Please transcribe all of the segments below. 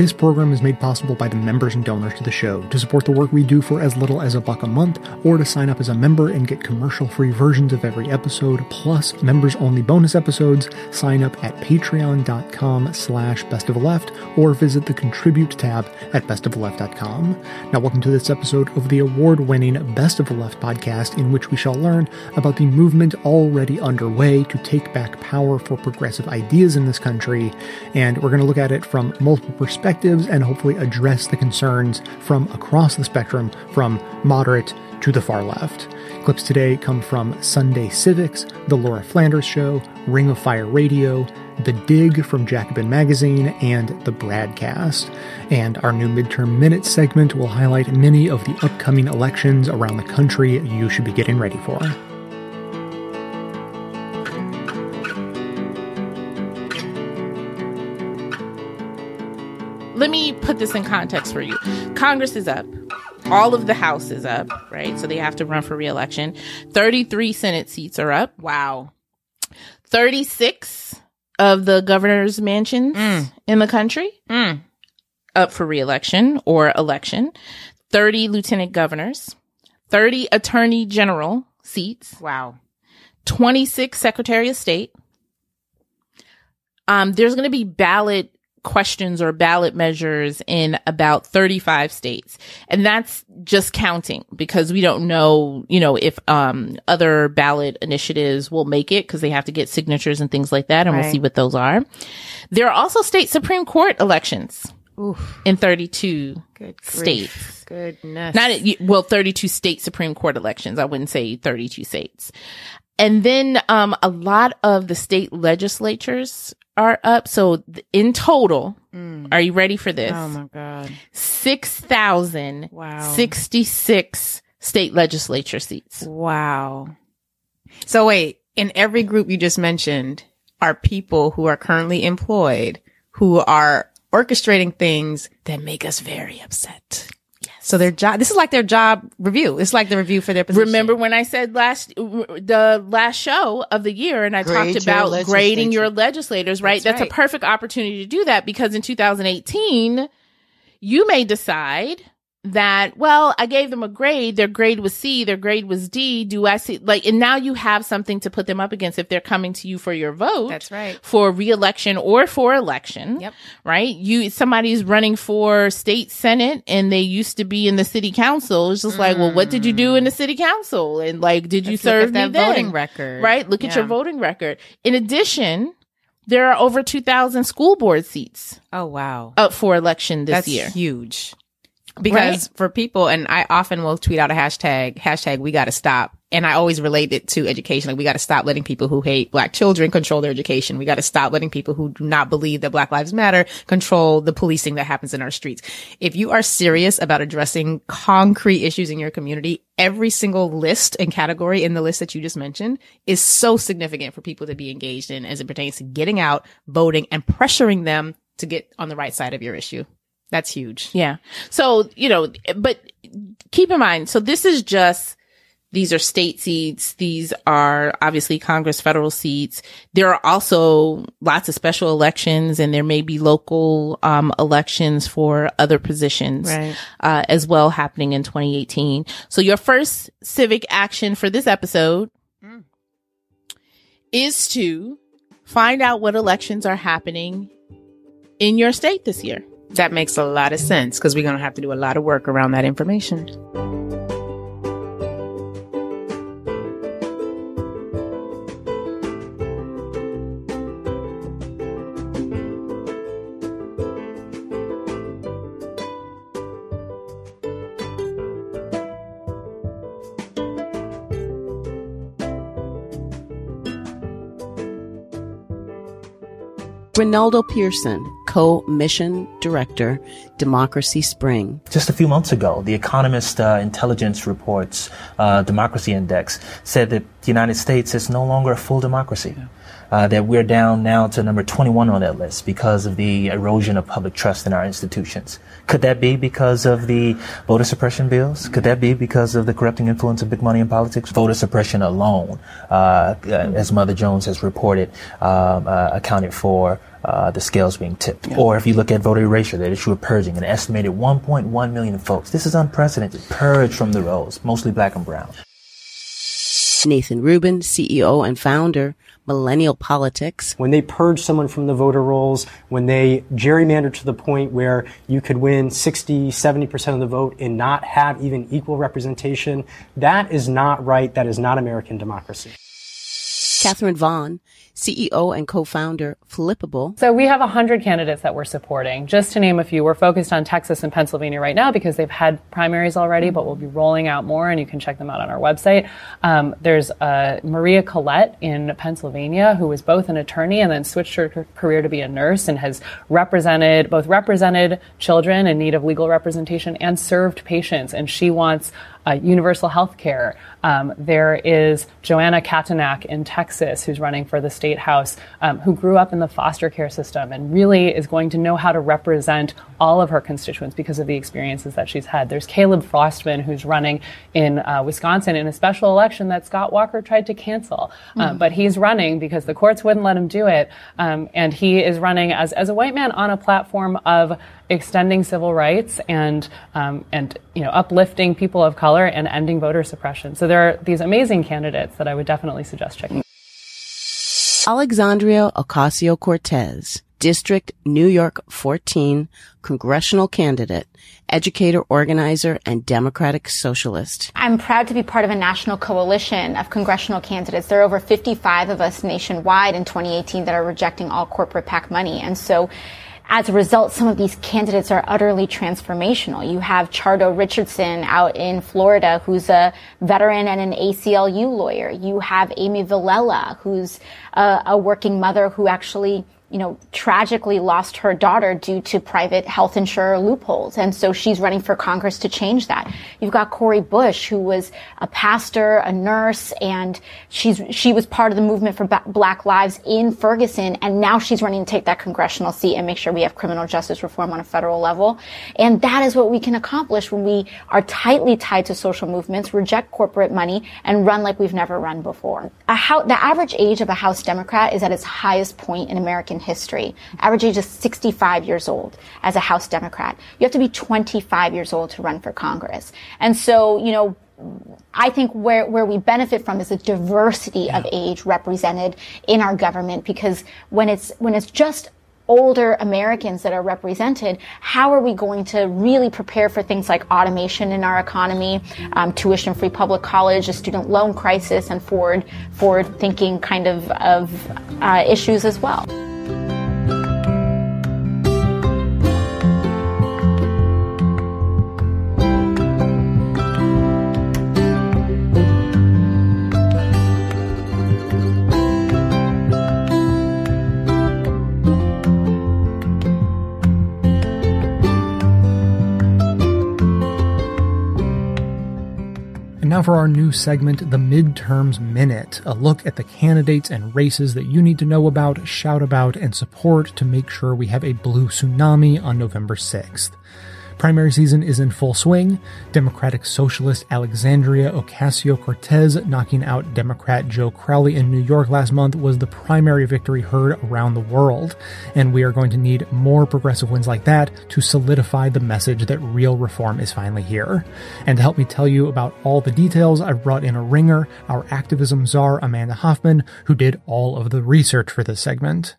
This program is made possible by the members and donors to the show. To support the work we do for as little as $1 a month, or to sign up as a member and get commercial-free versions of every episode, plus members-only bonus episodes, sign up at patreon.com/bestofleft or visit the Contribute tab at bestofleft.com. Now, welcome to this episode of the award-winning Best of the Left podcast, in which we shall learn about the movement already underway to take back power for progressive ideas in this country, and we're going to look at it from multiple perspectives and hopefully address the concerns from across the spectrum, from moderate to the far left. Clips today come from Sunday Civics, The Laura Flanders Show, Ring of Fire Radio, The Dig from Jacobin Magazine, and The Bradcast. And our new Midterm Minute segment will highlight many of the upcoming elections around the country you should be getting ready for. Let me put this in context for you. Congress is up. All of the House is up, right? So they have to run for re-election. 33 Senate seats are up. Wow. 36 of the governor's mansions in the country up for re-election or election. 30 lieutenant governors. 30 attorney general seats. Wow. 26 secretary of state. There's going to be ballot questions or ballot measures in about 35 states. And that's just counting, because we don't know, you know, if other ballot initiatives will make it, because they have to get signatures and things like that. And we'll see what those are. There are also state Supreme Court elections in 32 states. Goodness. 32 state Supreme Court elections. I wouldn't say 32 states. And then a lot of the state legislatures are up. So in total, are you ready for this? Oh my God. 6,066 state legislature seats. Wow. So wait, in every group you just mentioned are people who are currently employed, who are orchestrating things that make us very upset. So their job, this is like their job review. It's like the review for their position. Remember when I said the last show of the year, and I talked about grading your legislators, right? That's a perfect opportunity to do that, because in 2018, you may decide that, well, I gave them a grade. Their grade was C. Their grade was D. Do I see, like, and now you have something to put them up against if they're coming to you for your vote. That's right. For re-election or for election. Yep. Right. Somebody's running for state Senate and they used to be in the city council. It's just like, well, what did you do in the city council? And like, did you serve me then? Look at that voting record. Right. Look at your voting record. In addition, there are over 2,000 school board seats. Oh, wow. Up for election this year. That's huge. Because for people, and I often will tweet out a hashtag, we got to stop. And I always relate it to education. Like, we got to stop letting people who hate black children control their education. We got to stop letting people who do not believe that Black Lives Matter control the policing that happens in our streets. If you are serious about addressing concrete issues in your community, every single list and category in the list that you just mentioned is so significant for people to be engaged in as it pertains to getting out, voting, and pressuring them to get on the right side of your issue. That's huge. Yeah. So, you know, but keep in mind, so this is just, these are state seats. These are obviously Congress federal seats. There are also lots of special elections, and there may be local elections for other positions as well happening in 2018. So your first civic action for this episode is to find out what elections are happening in your state this year. That makes a lot of sense, because we're going to have to do a lot of work around that information. Ronaldo Pearson, Co-Mission Director, Democracy Spring. Just a few months ago, the Economist Intelligence Reports Democracy Index said that the United States is no longer a full democracy, that we're down now to number 21 on that list because of the erosion of public trust in our institutions. Could that be because of the voter suppression bills? Could that be because of the corrupting influence of big money in politics? Voter suppression alone, as Mother Jones has reported, accounted for the scales being tipped. Yeah. Or if you look at voter erasure, that issue of purging, an estimated 1.1 million folks. This is unprecedented. Purged from the rolls, mostly black and brown. Nathan Rubin, CEO and founder, Millennial Politics. When they purge someone from the voter rolls, when they gerrymander to the point where you could win 60, 70% of the vote and not have even equal representation, that is not right. That is not American democracy. Catherine Vaughn, CEO and co-founder, Flippable. So we have 100 candidates that we're supporting. Just to name a few, we're focused on Texas and Pennsylvania right now because they've had primaries already, but we'll be rolling out more, and you can check them out on our website. There's Maria Collette in Pennsylvania, who was both an attorney and then switched her career to be a nurse and has represented children in need of legal representation and served patients, and she wants universal health care. There is Joanna Katanak in Texas, who's running for the state house, who grew up in the foster care system and really is going to know how to represent all of her constituents because of the experiences that she's had. There's Caleb Frostman, who's running in Wisconsin in a special election that Scott Walker tried to cancel. But he's running because the courts wouldn't let him do it. And he is running as a white man on a platform of extending civil rights and uplifting people of color and ending voter suppression. So there are these amazing candidates that I would definitely suggest checking out. Alexandria Ocasio-Cortez, District New York 14, congressional candidate, educator, organizer, and Democratic Socialist. I'm proud to be part of a national coalition of congressional candidates. There are over 55 of us nationwide in 2018 that are rejecting all corporate PAC money. And so as a result, some of these candidates are utterly transformational. You have Chardo Richardson out in Florida, who's a veteran and an ACLU lawyer. You have Amy Villela, who's a working mother who actually, tragically lost her daughter due to private health insurer loopholes. And so she's running for Congress to change that. You've got Cori Bush, who was a pastor, a nurse, and she was part of the movement for Black Lives in Ferguson. And now she's running to take that congressional seat and make sure we have criminal justice reform on a federal level. And that is what we can accomplish when we are tightly tied to social movements, reject corporate money, and run like we've never run before. The average age of a House Democrat is at its highest point in American history. Average age is 65 years old as a House Democrat. You have to be 25 years old to run for Congress. And so, I think where we benefit from is a diversity of age represented in our government, because when it's just older Americans that are represented, how are we going to really prepare for things like automation in our economy, tuition-free public college, a student loan crisis, and forward-thinking kind of issues as well. Now for our new segment, The Midterms Minute, a look at the candidates and races that you need to know about, shout about, and support to make sure we have a blue tsunami on November 6th. Primary season is in full swing. Democratic Socialist Alexandria Ocasio-Cortez knocking out Democrat Joe Crowley in New York last month was the primary victory heard around the world, and we are going to need more progressive wins like that to solidify the message that real reform is finally here. And to help me tell you about all the details, I've brought in a ringer, our activism czar Amanda Hoffman, who did all of the research for this segment.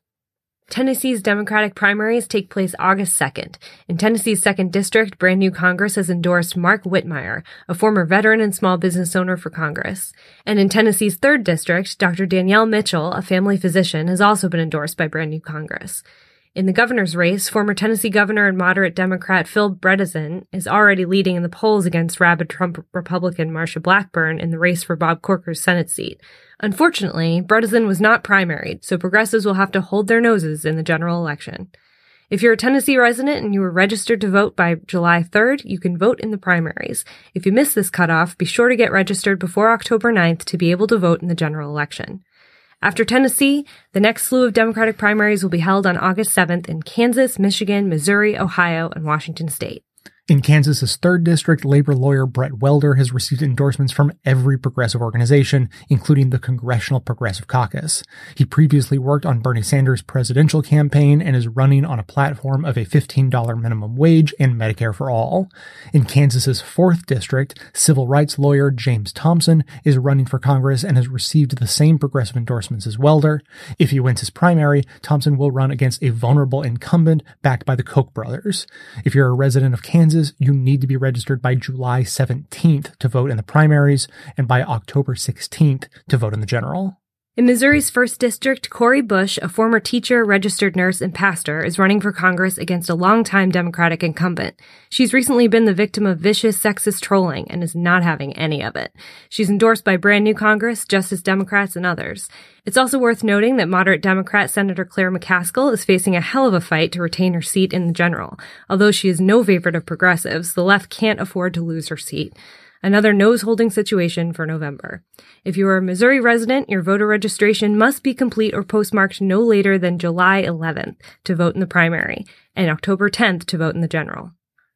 Tennessee's Democratic primaries take place August 2nd. In Tennessee's 2nd District, Brand New Congress has endorsed Mark Whitmire, a former veteran and small business owner, for Congress. And in Tennessee's 3rd District, Dr. Danielle Mitchell, a family physician, has also been endorsed by Brand New Congress. In the governor's race, former Tennessee governor and moderate Democrat Phil Bredesen is already leading in the polls against rabid Trump Republican Marsha Blackburn in the race for Bob Corker's Senate seat. Unfortunately, Bredesen was not primaried, so progressives will have to hold their noses in the general election. If you're a Tennessee resident and you were registered to vote by July 3rd, you can vote in the primaries. If you miss this cutoff, be sure to get registered before October 9th to be able to vote in the general election. After Tennessee, the next slew of Democratic primaries will be held on August 7th in Kansas, Michigan, Missouri, Ohio, and Washington State. In Kansas's 3rd District, labor lawyer Brett Welder has received endorsements from every progressive organization, including the Congressional Progressive Caucus. He previously worked on Bernie Sanders' presidential campaign and is running on a platform of a $15 minimum wage and Medicare for all. In Kansas's 4th District, civil rights lawyer James Thompson is running for Congress and has received the same progressive endorsements as Welder. If he wins his primary, Thompson will run against a vulnerable incumbent backed by the Koch brothers. If you're a resident of Kansas, you need to be registered by July 17th to vote in the primaries and by October 16th to vote in the general. In Missouri's 1st District, Cori Bush, a former teacher, registered nurse, and pastor, is running for Congress against a longtime Democratic incumbent. She's recently been the victim of vicious sexist trolling and is not having any of it. She's endorsed by Brand New Congress, Justice Democrats, and others. It's also worth noting that moderate Democrat Senator Claire McCaskill is facing a hell of a fight to retain her seat in the general. Although she is no favorite of progressives, the left can't afford to lose her seat. Another nose-holding situation for November. If you are a Missouri resident, your voter registration must be complete or postmarked no later than July 11th to vote in the primary, and October 10th to vote in the general.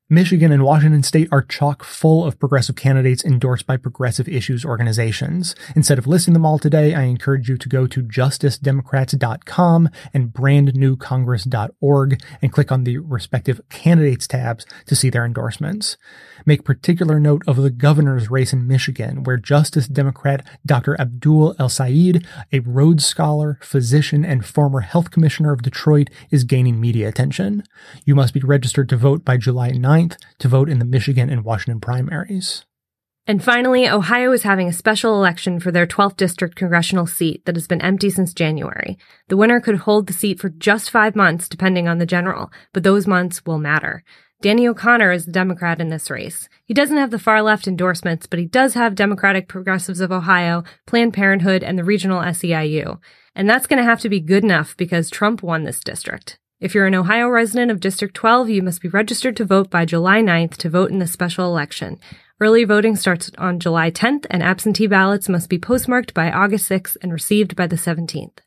Michigan and Washington state are chock full of progressive candidates endorsed by progressive issues organizations. Instead of listing them all today, I encourage you to go to justicedemocrats.com and brandnewcongress.org and click on the respective candidates tabs to see their endorsements. Make particular note of the governor's race in Michigan, where Justice Democrat Dr. Abdul El-Sayed, a Rhodes Scholar, physician, and former health commissioner of Detroit, is gaining media attention. You must be registered to vote by July 9th. To vote in the Michigan and Washington primaries. And finally, Ohio is having a special election for their 12th district congressional seat that has been empty since January. The winner could hold the seat for just 5 months, depending on the general, but those months will matter. Danny O'Connor is the Democrat in this race. He doesn't have the far-left endorsements, but he does have Democratic Progressives of Ohio, Planned Parenthood, and the regional SEIU. And that's going to have to be good enough because Trump won this district. If you're an Ohio resident of District 12, you must be registered to vote by July 9th to vote in the special election. Early voting starts on July 10th, and absentee ballots must be postmarked by August 6th and received by the 17th.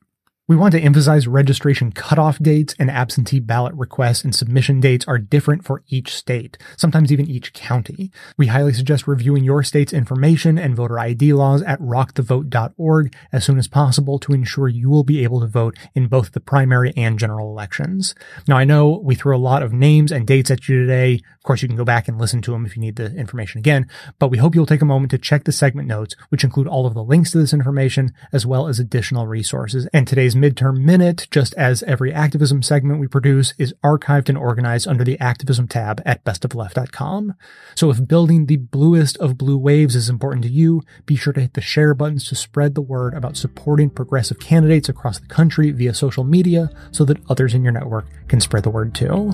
We want to emphasize registration cutoff dates and absentee ballot requests and submission dates are different for each state, sometimes even each county. We highly suggest reviewing your state's information and voter ID laws at rockthevote.org as soon as possible to ensure you will be able to vote in both the primary and general elections. Now, I know we threw a lot of names and dates at you today. Of course, you can go back and listen to them if you need the information again, but we hope you'll take a moment to check the segment notes, which include all of the links to this information as well as additional resources. And today's Midterm Minute, just as every activism segment we produce, is archived and organized under the activism tab at bestofleft.com. So if building the bluest of blue waves is important to you, be sure to hit the share buttons to spread the word about supporting progressive candidates across the country via social media so that others in your network can spread the word too.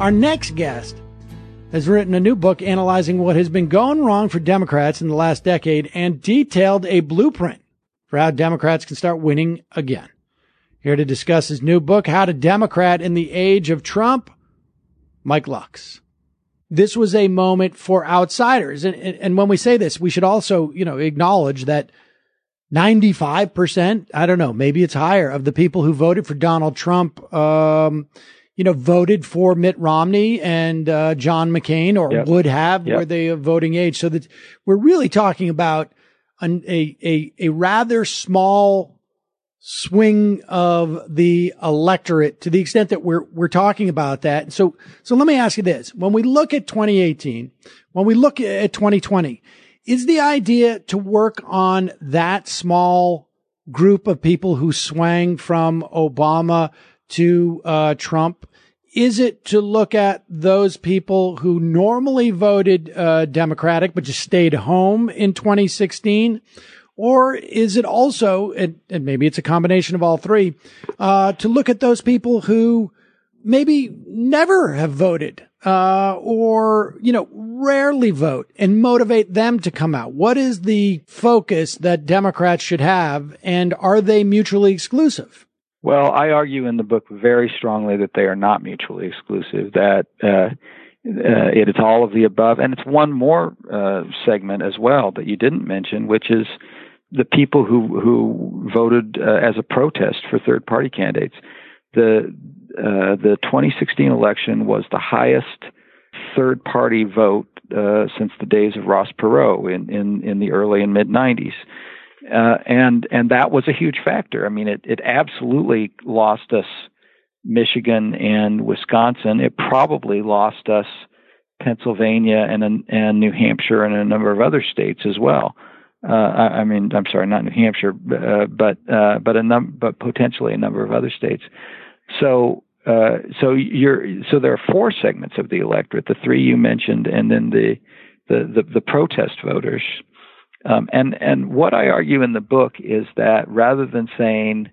Our next guest has written a new book analyzing what has been going wrong for Democrats in the last decade and detailed a blueprint for how Democrats can start winning again. Here to discuss his new book, How to Democrat in the Age of Trump, Mike Lux. This was a moment for outsiders. And when we say this, we should also, acknowledge that 95%, I don't know, maybe it's higher, of the people who voted for Donald Trump, voted for Mitt Romney and John McCain, or yep, would have, yep, were they of voting age. So that we're really talking about a rather small swing of the electorate to the extent that we're talking about that. So let me ask you this. When we look at 2018, when we look at 2020, is the idea to work on that small group of people who swang from Obama to Trump? Is it to look at those people who normally voted Democratic but just stayed home in 2016? Or is it also, and maybe it's a combination of all three, to look at those people who maybe never have voted or, you know, rarely vote, and motivate them to come out? What is the focus that Democrats should have, and are they mutually exclusive? Well, I argue in the book very strongly that they are not mutually exclusive, that it's all of the above. And it's one more segment as well that you didn't mention, which is the people who voted as a protest for third-party candidates. The 2016 election was the highest third-party vote since the days of Ross Perot in the early and mid-90s. And that was a huge factor. I mean, it absolutely lost us Michigan and Wisconsin. It probably lost us Pennsylvania and New Hampshire and a number of other states as well. I'm sorry, not New Hampshire, but potentially a number of other states. So there are four segments of the electorate: the three you mentioned, and then the protest voters. And what I argue in the book is that rather than saying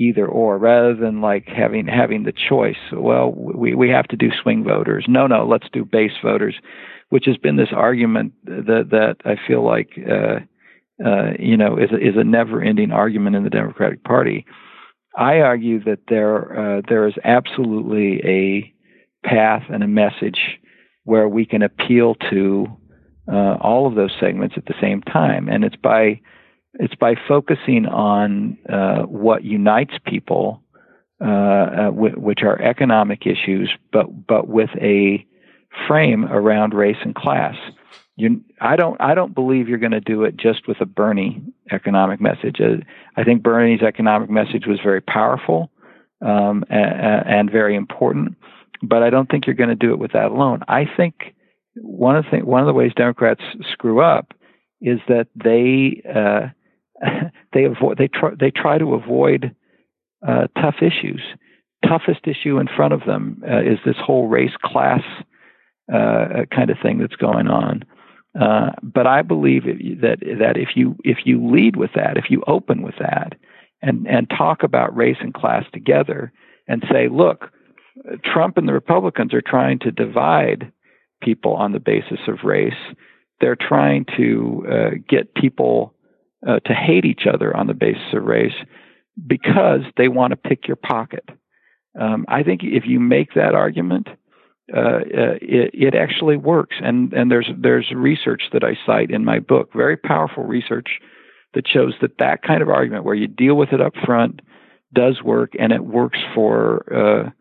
either or, rather than like having the choice, well, we have to do swing voters. No, let's do base voters, which has been this argument that I feel like is a never-ending argument in the Democratic Party. I argue that there is absolutely a path and a message where we can appeal to all of those segments at the same time, and it's by focusing on what unites people, which are economic issues, but with a frame around race and class. I don't believe you're going to do it just with a Bernie economic message. I think Bernie's economic message was very powerful and very important, but I don't think you're going to do it with that alone. I think one of the ways Democrats screw up is that they try to avoid tough issues. Toughest issue in front of them is this whole race class kind of thing that's going on. But I believe that if you lead with that, if you open with that, and talk about race and class together, and say, look, Trump and the Republicans are trying to divide people on the basis of race. They're trying to get people to hate each other on the basis of race because they want to pick your pocket. I think if you make that argument, it actually works. And there's research that I cite in my book, very powerful research that shows that kind of argument where you deal with it up front does work, and it works for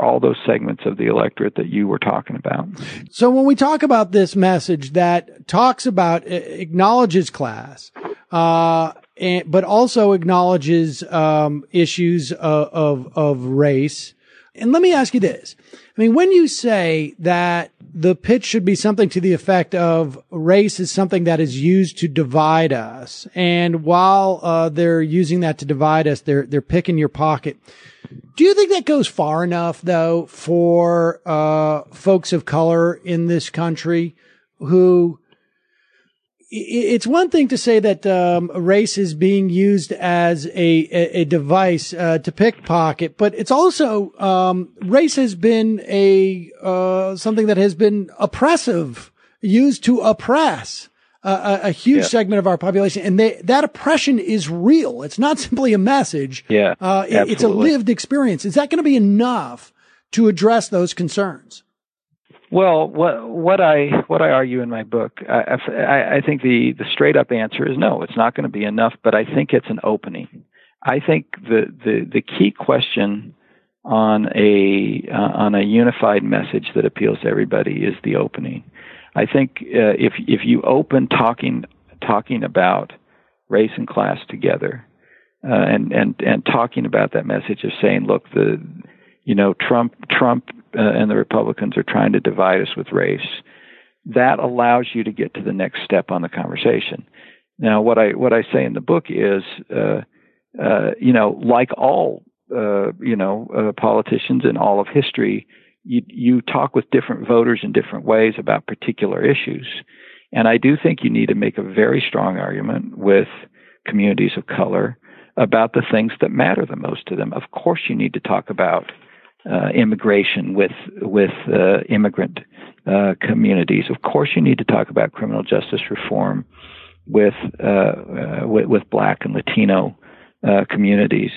all those segments of the electorate that you were talking about. So when we talk about this message that talks about, acknowledges class, but also acknowledges issues of race. And let me ask you this. I mean, when you say that the pitch should be something to the effect of race is something that is used to divide us, and while they're using that to divide us, they're picking your pocket. Do you think that goes far enough, though, for folks of color in this country who... It's one thing to say that race is being used as a device to pickpocket, but it's also race has been something that has been oppressive, used to oppress a huge segment of our population, and that oppression is real. It's not simply a message. Yeah, it's a lived experience. Is that going to be enough to address those concerns? Well, what I argue in my book, I think the straight up answer is no, it's not going to be enough, but I think it's an opening. I think the key question on a unified message that appeals to everybody is the opening. I think if you open talking about race and class together, and talking about that message of saying, look, Trump and the Republicans are trying to divide us with race, that allows you to get to the next step on the conversation. Now, what I say in the book is, like all politicians in all of history, you talk with different voters in different ways about particular issues, and I do think you need to make a very strong argument with communities of color about the things that matter the most to them. Of course, you need to talk about immigration with immigrant communities. Of course, you need to talk about criminal justice reform with Black and Latino communities.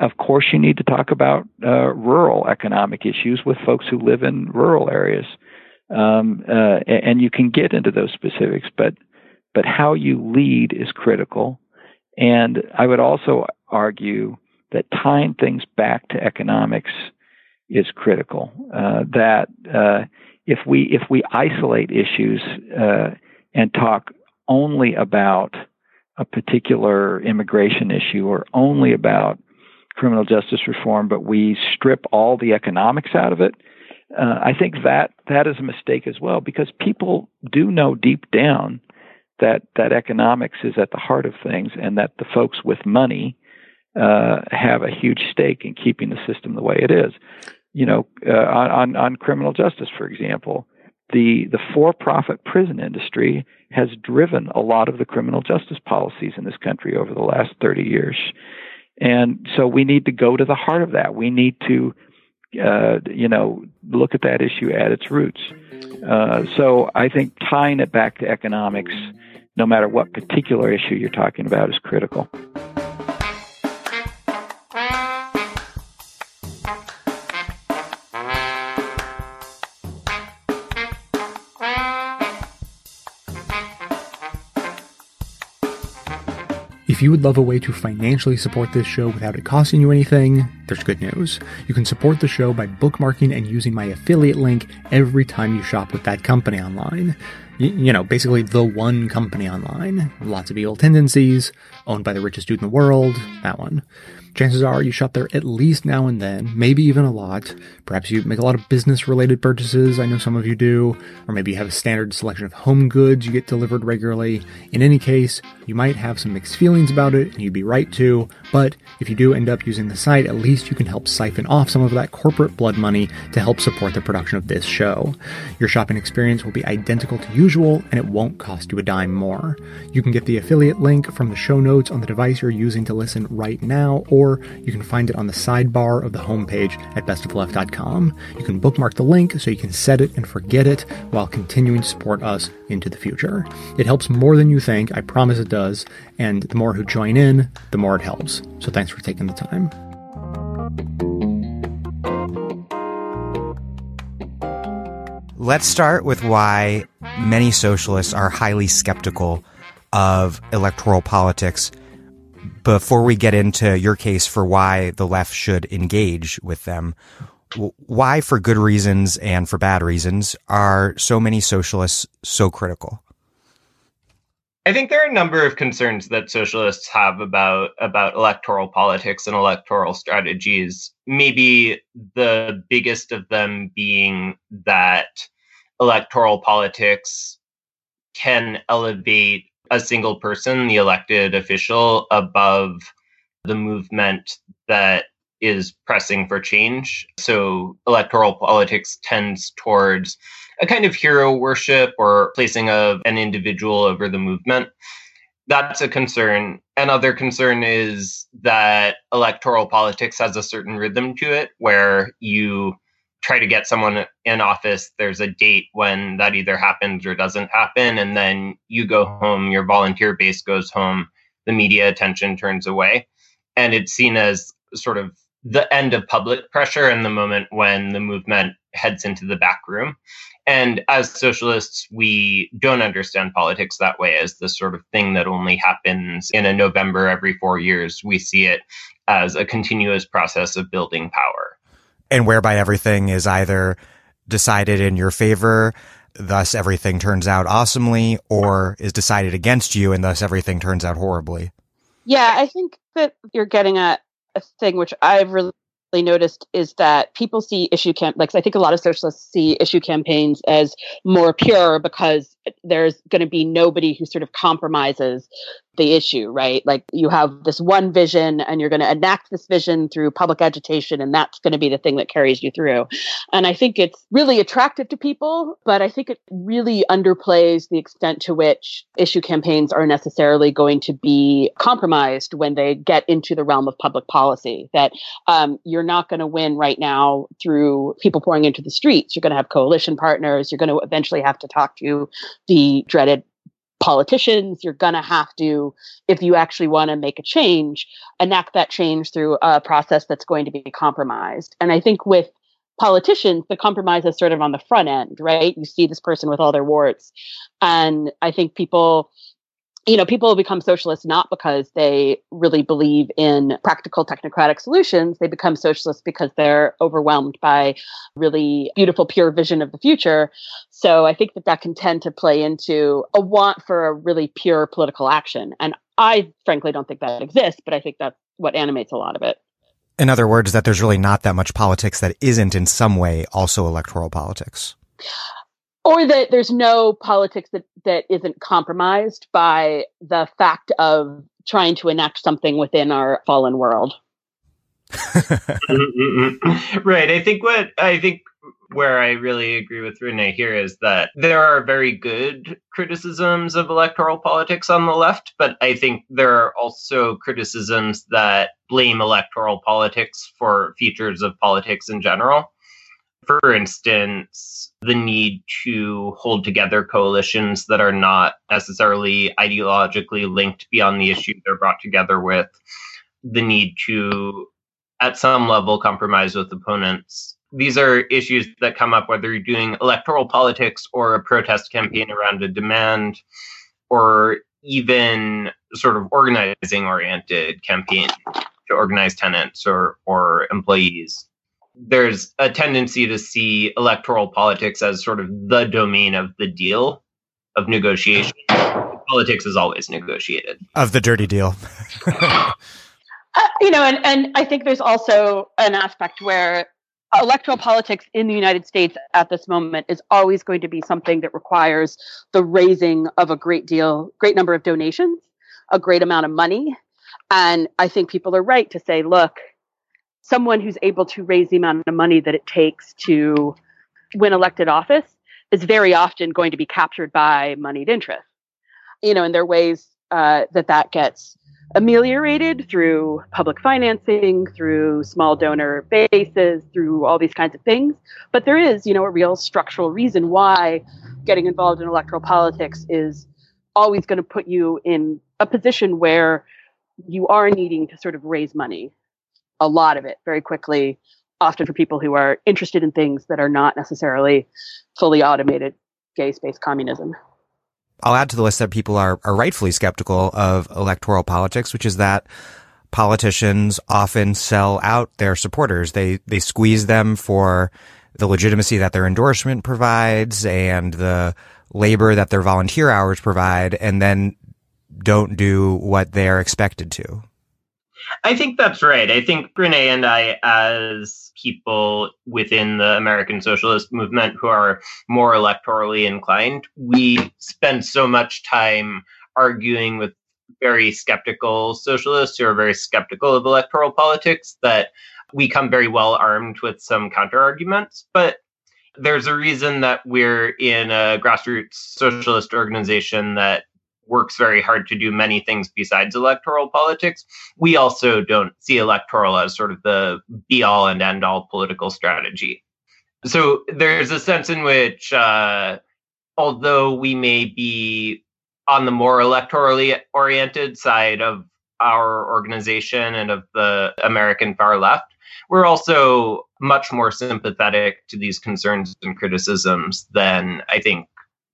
Of course, you need to talk about rural economic issues with folks who live in rural areas. And you can get into those specifics, but how you lead is critical. And I would also argue that tying things back to economics is critical. If we isolate issues and talk only about a particular immigration issue or only about criminal justice reform, but we strip all the economics out of it, I think that is a mistake as well, because people do know deep down that economics is at the heart of things, and that the folks with money have a huge stake in keeping the system the way it is. You know, on criminal justice, for example, the for-profit prison industry has driven a lot of the criminal justice policies in this country over the last 30 years. And so we need to go to the heart of that. We need to look at that issue at its roots. So I think tying it back to economics, no matter what particular issue you're talking about, is critical. If you would love a way to financially support this show without it costing you anything, there's good news. You can support the show by bookmarking and using my affiliate link every time you shop with that company online. You know, basically the one company online. Lots of evil tendencies, owned by the richest dude in the world, that one. Chances are you shop there at least now and then, maybe even a lot. Perhaps you make a lot of business-related purchases, I know some of you do, or maybe you have a standard selection of home goods you get delivered regularly. In any case, you might have some mixed feelings about it, and you'd be right to, but if you do end up using the site, at least you can help siphon off some of that corporate blood money to help support the production of this show. Your shopping experience will be identical to usual, and it won't cost you a dime more. You can get the affiliate link from the show notes on the device you're using to listen right now, or you can find it on the sidebar of the homepage at bestofleft.com. You can bookmark the link so you can set it and forget it while continuing to support us into the future. It helps more than you think, I promise it does, and the more who join in, the more it helps. So thanks for taking the time. Let's start with why many socialists are highly skeptical of electoral politics before we get into your case for why the left should engage with them. Why, for good reasons and for bad reasons, are so many socialists so critical? I think there are a number of concerns that socialists have about electoral politics and electoral strategies. Maybe the biggest of them being that electoral politics can elevate a single person, the elected official, above the movement that is pressing for change. So electoral politics tends towards a kind of hero worship or placing of an individual over the movement. That's a concern. Another concern is that electoral politics has a certain rhythm to it, where you try to get someone in office, there's a date when that either happens or doesn't happen, and then you go home, your volunteer base goes home, the media attention turns away, and it's seen as sort of the end of public pressure and the moment when the movement heads into the back room. And as socialists, we don't understand politics that way, as the sort of thing that only happens in a November every 4 years. We see it as a continuous process of building power. And whereby everything is either decided in your favor, thus everything turns out awesomely, or is decided against you, and thus everything turns out horribly. Yeah, I think that you're getting at a thing which I've really noticed is that people see issue campaigns, like I think a lot of socialists see issue campaigns as more pure because there's going to be nobody who sort of compromises the issue, right? Like, you have this one vision and you're going to enact this vision through public agitation, and that's going to be the thing that carries you through. And I think it's really attractive to people, but I think it really underplays the extent to which issue campaigns are necessarily going to be compromised when they get into the realm of public policy, that you're not going to win right now through people pouring into the streets. You're going to have coalition partners. You're going to eventually have to talk to the dreaded politicians. You're going to have to, if you actually want to make a change, enact that change through a process that's going to be compromised. And I think with politicians, the compromise is sort of on the front end, right? You see this person with all their warts. And I think people, you know, people become socialists not because they really believe in practical technocratic solutions. They become socialists because they're overwhelmed by really beautiful, pure vision of the future. So I think that that can tend to play into a want for a really pure political action. And I frankly don't think that exists, but I think that's what animates a lot of it. In other words, that there's really not that much politics that isn't in some way also electoral politics. Or that there's no politics that isn't compromised by the fact of trying to enact something within our fallen world. Right. I think where I really agree with Renee here is that there are very good criticisms of electoral politics on the left, but I think there are also criticisms that blame electoral politics for features of politics in general. For instance, the need to hold together coalitions that are not necessarily ideologically linked beyond the issue they're brought together with, the need to, at some level, compromise with opponents. These are issues that come up whether you're doing electoral politics or a protest campaign around a demand, or even sort of organizing-oriented campaign to organize tenants or employees. There's a tendency to see electoral politics as sort of the domain of the deal, of negotiation. Politics is always negotiated. Of the dirty deal. And I think there's also an aspect where electoral politics in the United States at this moment is always going to be something that requires the raising of a great number of donations, a great amount of money. And I think people are right to say, look, someone who's able to raise the amount of money that it takes to win elected office is very often going to be captured by moneyed interests. You know, and there are ways that gets ameliorated through public financing, through small donor bases, through all these kinds of things. But there is, you know, a real structural reason why getting involved in electoral politics is always going to put you in a position where you are needing to sort of raise money. A lot of it very quickly, often for people who are interested in things that are not necessarily fully automated gay space communism. I'll add to the list that people are rightfully skeptical of electoral politics, which is that politicians often sell out their supporters. They squeeze them for the legitimacy that their endorsement provides and the labor that their volunteer hours provide, and then don't do what they're expected to. I think that's right. I think Renee and I, as people within the American socialist movement who are more electorally inclined, we spend so much time arguing with very skeptical socialists who are very skeptical of electoral politics that we come very well armed with some counterarguments. But there's a reason that we're in a grassroots socialist organization that works very hard to do many things besides electoral politics. We also don't see electoral as sort of the be-all and end-all political strategy. So there's a sense in which, although we may be on the more electorally oriented side of our organization and of the American far left, we're also much more sympathetic to these concerns and criticisms than, I think,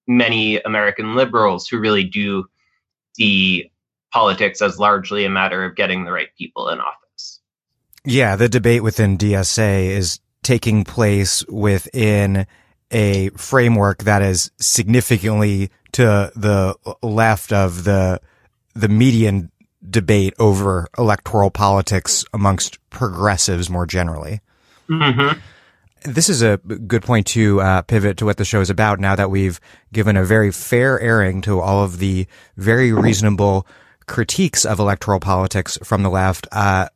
many American liberals who really do see politics as largely a matter of getting the right people in office. Yeah, the debate within DSA is taking place within a framework that is significantly to the left of the median debate over electoral politics amongst progressives more generally. Mm-hmm. This is a good point to pivot to what the show is about now that we've given a very fair airing to all of the very reasonable critiques of electoral politics from the left. I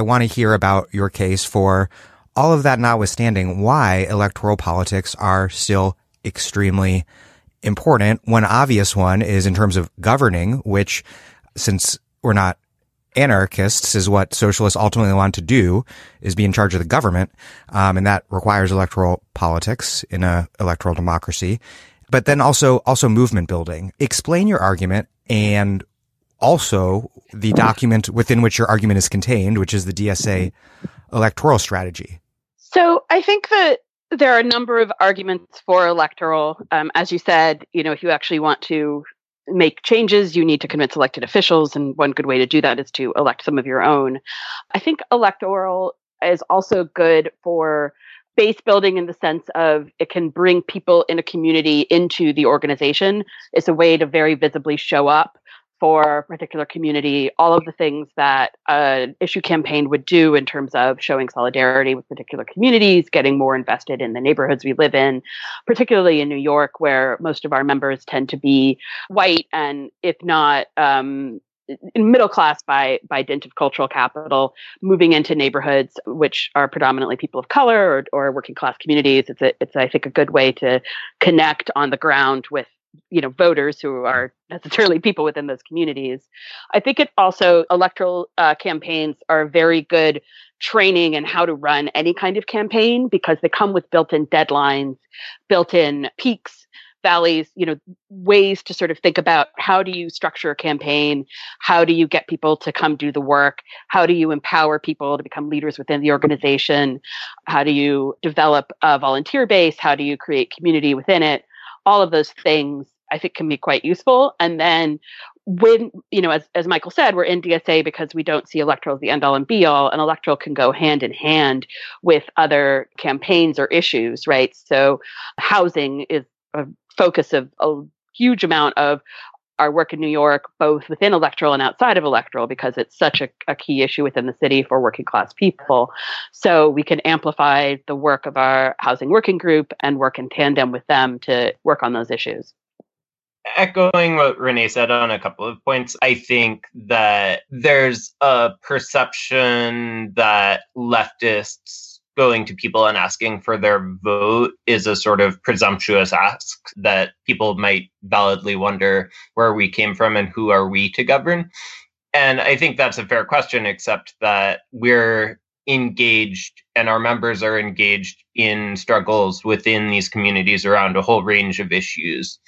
want to hear about your case for, all of that notwithstanding, why electoral politics are still extremely important. One obvious one is in terms of governing, which, since we're not anarchists, is what socialists ultimately want to do, is be in charge of the government. And that requires electoral politics in a electoral democracy. But then also movement building. Explain your argument, and also the document within which your argument is contained, which is the DSA electoral strategy. So I think that there are a number of arguments for electoral. As you said, you know, if you actually want to make changes, you need to convince elected officials. And one good way to do that is to elect some of your own. I think electoral is also good for base building in the sense of it can bring people in a community into the organization. It's a way to very visibly show up for a particular community, all of the things that an issue campaign would do in terms of showing solidarity with particular communities, getting more invested in the neighborhoods we live in, particularly in New York, where most of our members tend to be white and, if not middle class by dint of cultural capital, moving into neighborhoods which are predominantly people of color or working class communities. It's I think, a good way to connect on the ground with, you know, voters who are necessarily people within those communities. I think it also, electoral campaigns are very good training in how to run any kind of campaign because they come with built-in deadlines, built-in peaks, valleys, you know, ways to sort of think about how do you structure a campaign? How do you get people to come do the work? How do you empower people to become leaders within the organization? How do you develop a volunteer base? How do you create community within it? All of those things, I think, can be quite useful. And then when, you know, as Michael said, we're in DSA because we don't see electoral as the end all and be all, and electoral can go hand in hand with other campaigns or issues, right? So housing is a focus of a huge amount of our work in New York, both within electoral and outside of electoral, because it's such a key issue within the city for working class people. So we can amplify the work of our housing working group and work in tandem with them to work on those issues. Echoing what Renee said on a couple of points, I think that there's a perception that leftists going to people and asking for their vote is a sort of presumptuous ask that people might validly wonder where we came from and who are we to govern. And I think that's a fair question, except that we're engaged and our members are engaged in struggles within these communities around a whole range of issues.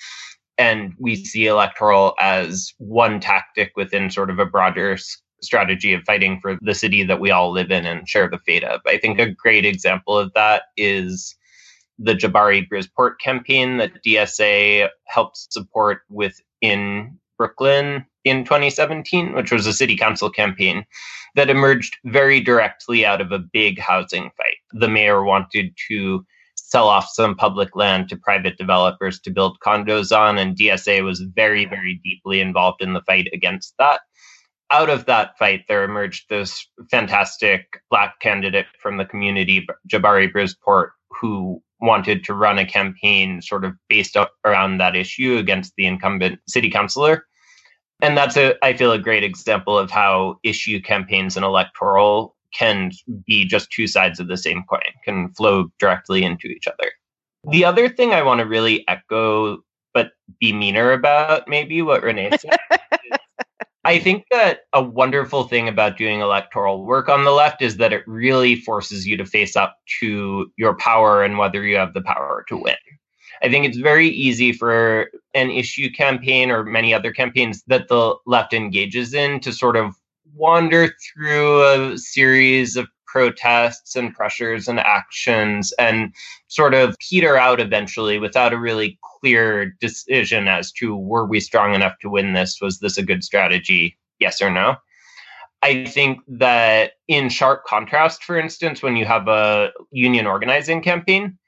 And we see electoral as one tactic within sort of a broader strategy of fighting for the city that we all live in and share the fate of. I think a great example of that is the Jabari-Brisport campaign that DSA helped support within Brooklyn in 2017, which was a city council campaign that emerged very directly out of a big housing fight. The mayor wanted to sell off some public land to private developers to build condos on, and DSA was very, very deeply involved in the fight against that. Out of that fight, there emerged this fantastic Black candidate from the community, Jabari Brisport, who wanted to run a campaign sort of based around that issue against the incumbent city councilor. And that's, I feel, a great example of how issue campaigns and electoral can be just two sides of the same coin, can flow directly into each other. The other thing I want to really echo, but be meaner about, maybe what Renee said, I think that a wonderful thing about doing electoral work on the left is that it really forces you to face up to your power and whether you have the power to win. I think it's very easy for an issue campaign or many other campaigns that the left engages in to sort of wander through a series of protests and pressures and actions and sort of peter out eventually without a really clear decision as to, were we strong enough to win this? Was this a good strategy? Yes or no? I think that in sharp contrast, for instance, when you have a union organizing campaign,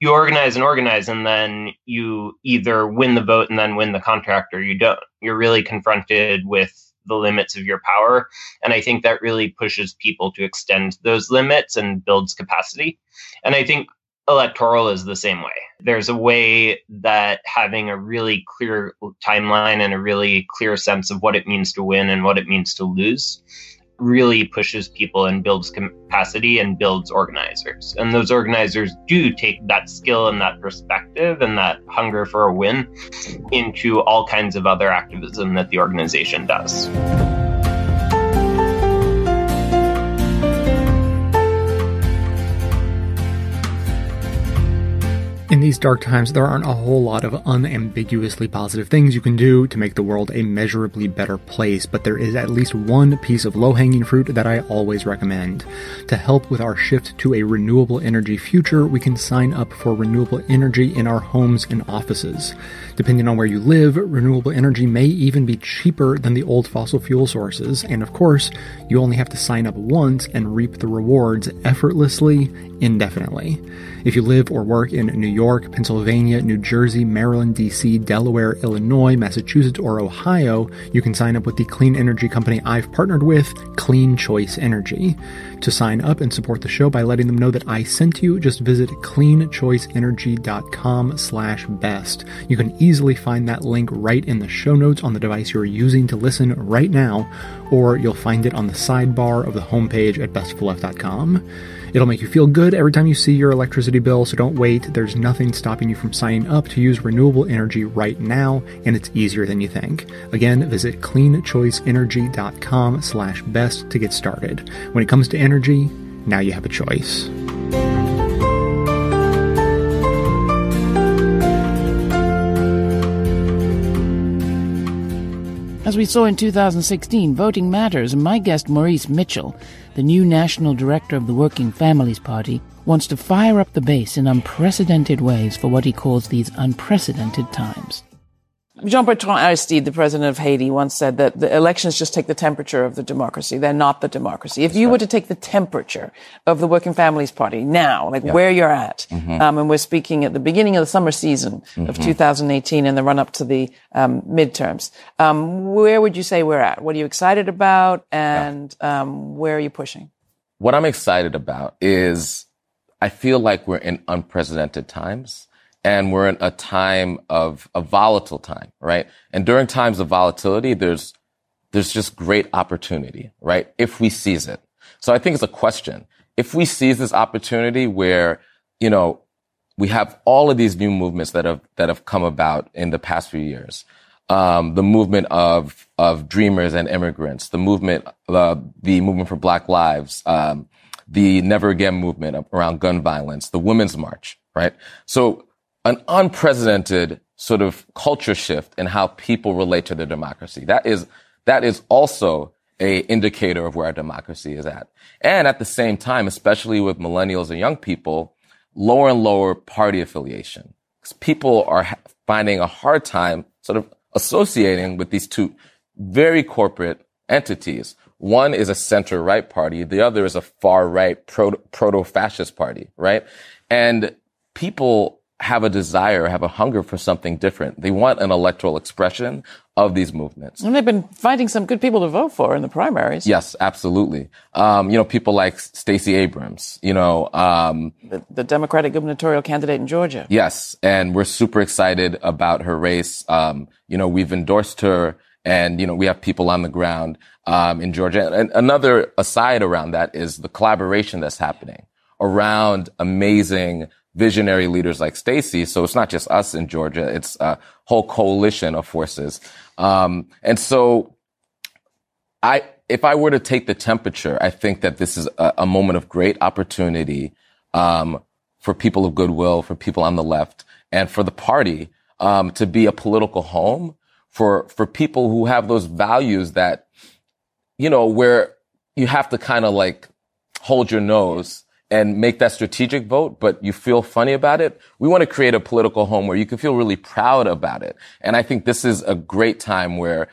you organize and organize, and then you either win the vote and then win the contract, or you don't. You're really confronted with the limits of your power. And I think that really pushes people to extend those limits and builds capacity. And I think electoral is the same way. There's a way that having a really clear timeline and a really clear sense of what it means to win and what it means to lose really pushes people and builds capacity and builds organizers. And those organizers do take that skill and that perspective and that hunger for a win into all kinds of other activism that the organization does. In these dark times, there aren't a whole lot of unambiguously positive things you can do to make the world a measurably better place, but there is at least one piece of low-hanging fruit that I always recommend. To help with our shift to a renewable energy future, we can sign up for renewable energy in our homes and offices. Depending on where you live, renewable energy may even be cheaper than the old fossil fuel sources, and of course, you only have to sign up once and reap the rewards effortlessly, indefinitely. If you live or work in New York, Pennsylvania, New Jersey, Maryland, D.C., Delaware, Illinois, Massachusetts, or Ohio, you can sign up with the clean energy company I've partnered with, Clean Choice Energy. To sign up and support the show by letting them know that I sent you, just visit cleanchoiceenergy.com/best. You can easily find that link right in the show notes on the device you're using to listen right now, or you'll find it on the sidebar of the homepage at bestforlife.com. It'll make you feel good every time you see your electricity bill, so don't wait. There's nothing stopping you from signing up to use renewable energy right now, and it's easier than you think. Again, visit cleanchoiceenergy.com/best to get started. When it comes to energy, now you have a choice. As we saw in 2016, voting matters, and my guest Maurice Mitchell, the new national director of the Working Families Party, wants to fire up the base in unprecedented ways for what he calls these unprecedented times. Jean-Bertrand Aristide, the president of Haiti, once said that the elections just take the temperature of the democracy. They're not the democracy. If you were to take the temperature of the Working Families Party now, like where you're at, and we're speaking at the beginning of the summer season of 2018 and the run-up to the midterms, where would you say we're at? What are you excited about, and where are you pushing? What I'm excited about is I feel like we're in unprecedented times. And we're in a time of a volatile time, right? And during times of volatility, there's just great opportunity, right? If we seize it. So I think it's a question. If we seize this opportunity where, you know, we have all of these new movements that have come about in the past few years. The movement of dreamers and immigrants, the movement for Black Lives, the Never Again movement around gun violence, the Women's March, right? So, an unprecedented sort of culture shift in how people relate to their democracy. That is also a indicator of where our democracy is at. And at the same time, especially with millennials and young people, lower and lower party affiliation. Because people are finding a hard time sort of associating with these two very corporate entities. One is a center-right party. The other is a far-right proto-fascist party, right? And people have a desire, have a hunger for something different. They want an electoral expression of these movements. And they've been finding some good people to vote for in the primaries. Yes, absolutely. People like Stacey Abrams, the Democratic gubernatorial candidate in Georgia. Yes, and we're super excited about her race. We've endorsed her, and, we have people on the ground in Georgia. And another aside around that is the collaboration that's happening around amazing visionary leaders like Stacey. So it's not just us in Georgia. It's a whole coalition of forces. If I were to take the temperature, I think that this is a moment of great opportunity, for people of goodwill, for people on the left, and for the party, to be a political home for people who have those values that, where you have to kind of like hold your nose and make that strategic vote, but you feel funny about it. We want to create a political home where you can feel really proud about it. And I think this is a great time where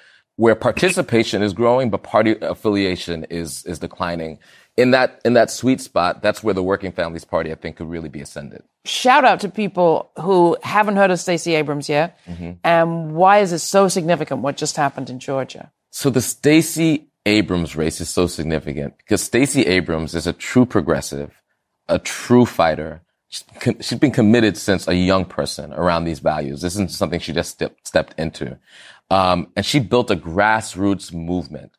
participation is growing, but party affiliation is declining. In that sweet spot, that's where the Working Families Party, I think, could really be ascended. Shout out to people who haven't heard of Stacey Abrams yet. Mm-hmm. And why is it so significant, what just happened in Georgia? So the Stacey Abrams race is so significant because Stacey Abrams is a true progressive, a true fighter, she's been committed since a young person around these values. This isn't something she just stepped into. And she built a grassroots movement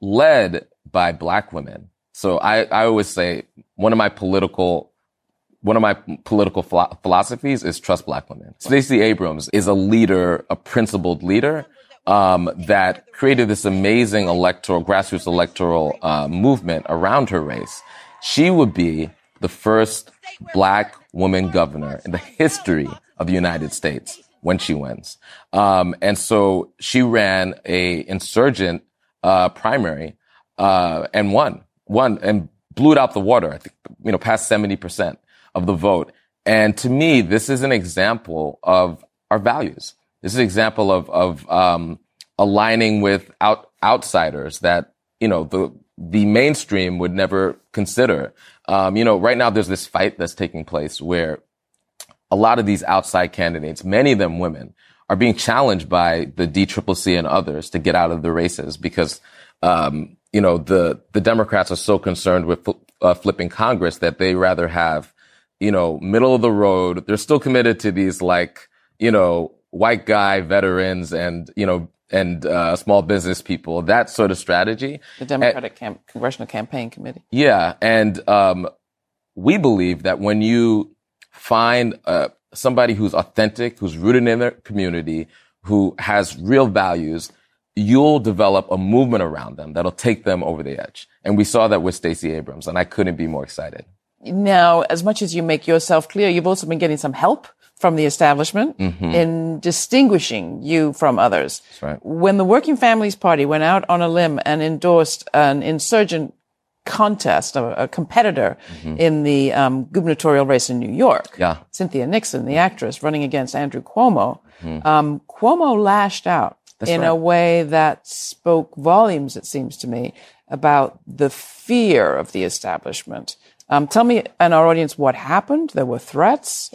led by Black women. So I always say one of my political philosophies is trust Black women. Stacey Abrams is a leader, a principled leader, that created this amazing grassroots electoral movement around her race. She would be the first Black woman governor in the history of the United States when she wins. And so she ran a insurgent, primary, and won and blew it out the water. I think, past 70% of the vote. And to me, this is an example of our values. This is an example of aligning with outsiders that, the mainstream would never consider. Right now there's this fight that's taking place where a lot of these outside candidates, many of them women, are being challenged by the DCCC and others to get out of the races because, the Democrats are so concerned with flipping Congress that they rather have, middle of the road. They're still committed to these white guy veterans and small business people, that sort of strategy. The Democratic Congressional Campaign Committee. Yeah. And we believe that when you find somebody who's authentic, who's rooted in their community, who has real values, you'll develop a movement around them that'll take them over the edge. And we saw that with Stacey Abrams, and I couldn't be more excited. Now, as much as you make yourself clear, you've also been getting some help from the establishment in distinguishing you from others. That's right. When the Working Families Party went out on a limb and endorsed an insurgent contest, a competitor in the gubernatorial race in New York, Cynthia Nixon, the actress, running against Andrew Cuomo, Cuomo lashed out a way that spoke volumes, it seems to me, about the fear of the establishment. Tell me and our audience what happened. There were threats.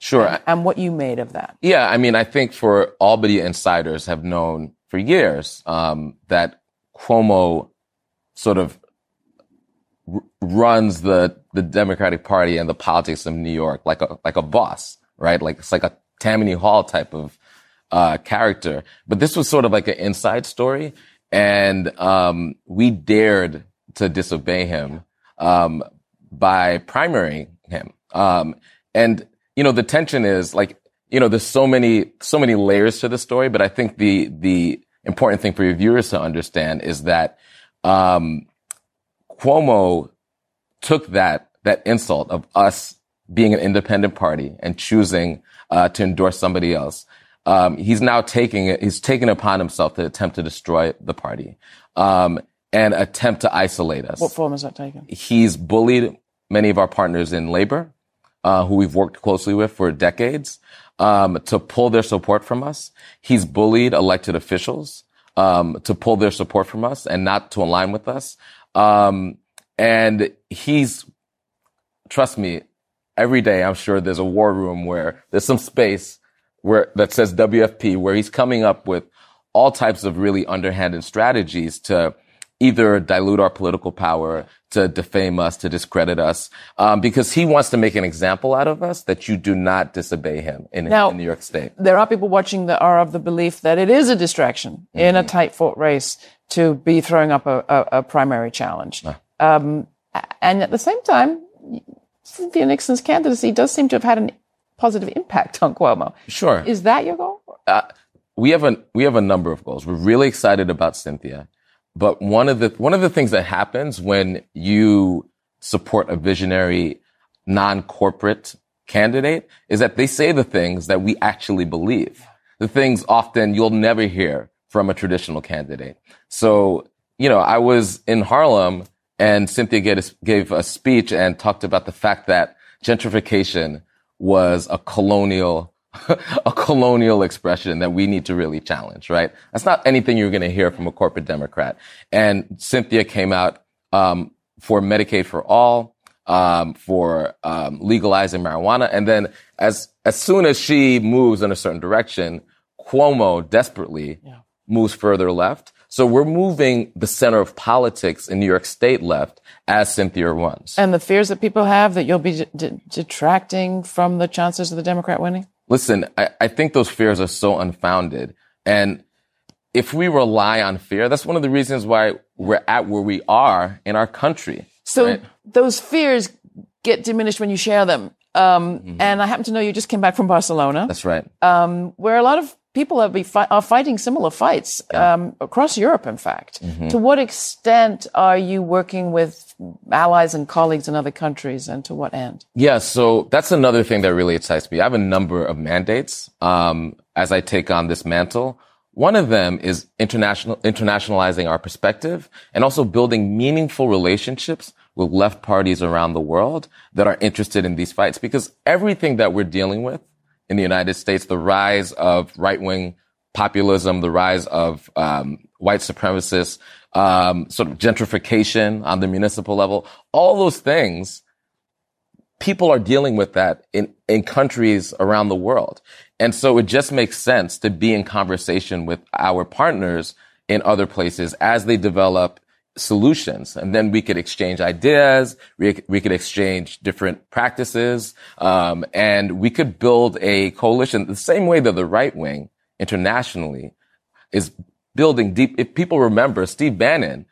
Sure. And what you made of that. Yeah, I think for Albany insiders have known for years that Cuomo sort of runs the Democratic Party and the politics of New York like a boss, right? Like it's like a Tammany Hall type of character. But this was sort of like an inside story, and we dared to disobey him by primarying him. The tension is there's so many layers to the story, but I think the important thing for your viewers to understand is that, Cuomo took that insult of us being an independent party and choosing, to endorse somebody else. He's taken upon himself to attempt to destroy the party, and attempt to isolate us. What form has that taken? He's bullied many of our partners in labor, who we've worked closely with for decades, to pull their support from us. He's bullied elected officials, to pull their support from us and not to align with us. And trust me, every day I'm sure there's a war room where there's some space that says WFP, where he's coming up with all types of really underhanded strategies to either dilute our political power, to defame us, to discredit us, because he wants to make an example out of us that you do not disobey him in New York State. There are people watching that are of the belief that it is a distraction in a tight-fought race to be throwing up a primary challenge. And at the same time, Cynthia Nixon's candidacy does seem to have had a positive impact on Cuomo. Sure. Is that your goal? We have a number of goals. We're really excited about Cynthia. But one of the things that happens when you support a visionary, non-corporate candidate is that they say the things that we actually believe. The things often you'll never hear from a traditional candidate. So, I was in Harlem and Cynthia gave a speech and talked about the fact that gentrification was a colonial expression that we need to really challenge, right? That's not anything you're going to hear from a corporate Democrat. And Cynthia came out for Medicaid for all, for legalizing marijuana. And then as soon as she moves in a certain direction, Cuomo desperately moves further left. So we're moving the center of politics in New York State left, as Cynthia runs. And the fears that people have that you'll be detracting from the chances of the Democrat winning? Listen, I think those fears are so unfounded. And if we rely on fear, that's one of the reasons why we're at where we are in our country. So right? Those fears get diminished when you share them. And I happen to know you just came back from Barcelona. That's right. Where a lot of people are fighting similar fights across Europe, in fact. To what extent are you working with allies and colleagues in other countries, and to what end? Yeah, so that's another thing that really excites me. I have a number of mandates as I take on this mantle. One of them is internationalizing our perspective and also building meaningful relationships with left parties around the world that are interested in these fights. Because everything that we're dealing with in the United States, the rise of right-wing populism, the rise of white supremacists, sort of gentrification on the municipal level, all those things, people are dealing with that in countries around the world. And so it just makes sense to be in conversation with our partners in other places as they develop solutions. And then we could exchange ideas, we could exchange different practices, and we could build a coalition the same way that the right wing internationally is building deep. If people remember, Steve Bannon,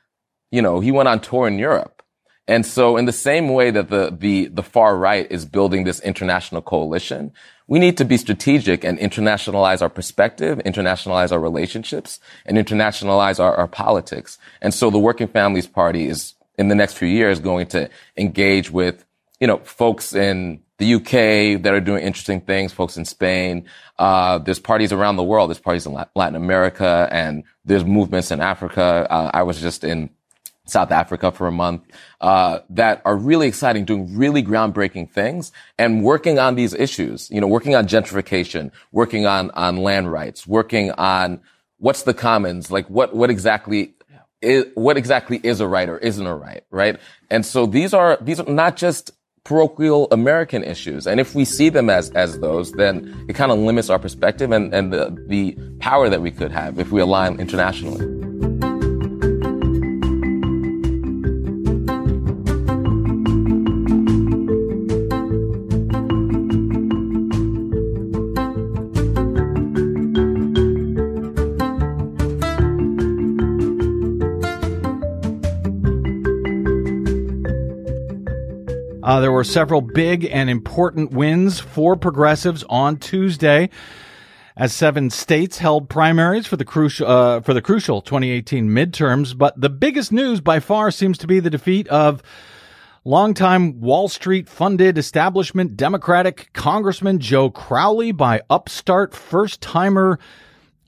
you know, he went on tour in Europe. And so in the same way that the far right is building this international coalition, we need to be strategic and internationalize our perspective, internationalize our relationships, and internationalize our politics. And so the Working Families Party is, in the next few years, going to engage with, you know, folks in the UK that are doing interesting things, folks in Spain. There's parties around the world. There's parties in Latin America, and there's movements in Africa. I was just in South Africa for a month, that are really exciting, doing really groundbreaking things and working on these issues, you know, working on gentrification, working on land rights, working on what's the commons, like what exactly is a right or isn't a right, right? And so these are not just parochial American issues. And if we see them as those, then it kind of limits our perspective and the power that we could have if we align internationally. There were several big and important wins for progressives on Tuesday, as 7 states held primaries for the crucial 2018 midterms. But the biggest news by far seems to be the defeat of longtime Wall Street-funded establishment Democratic Congressman Joe Crowley by upstart first-timer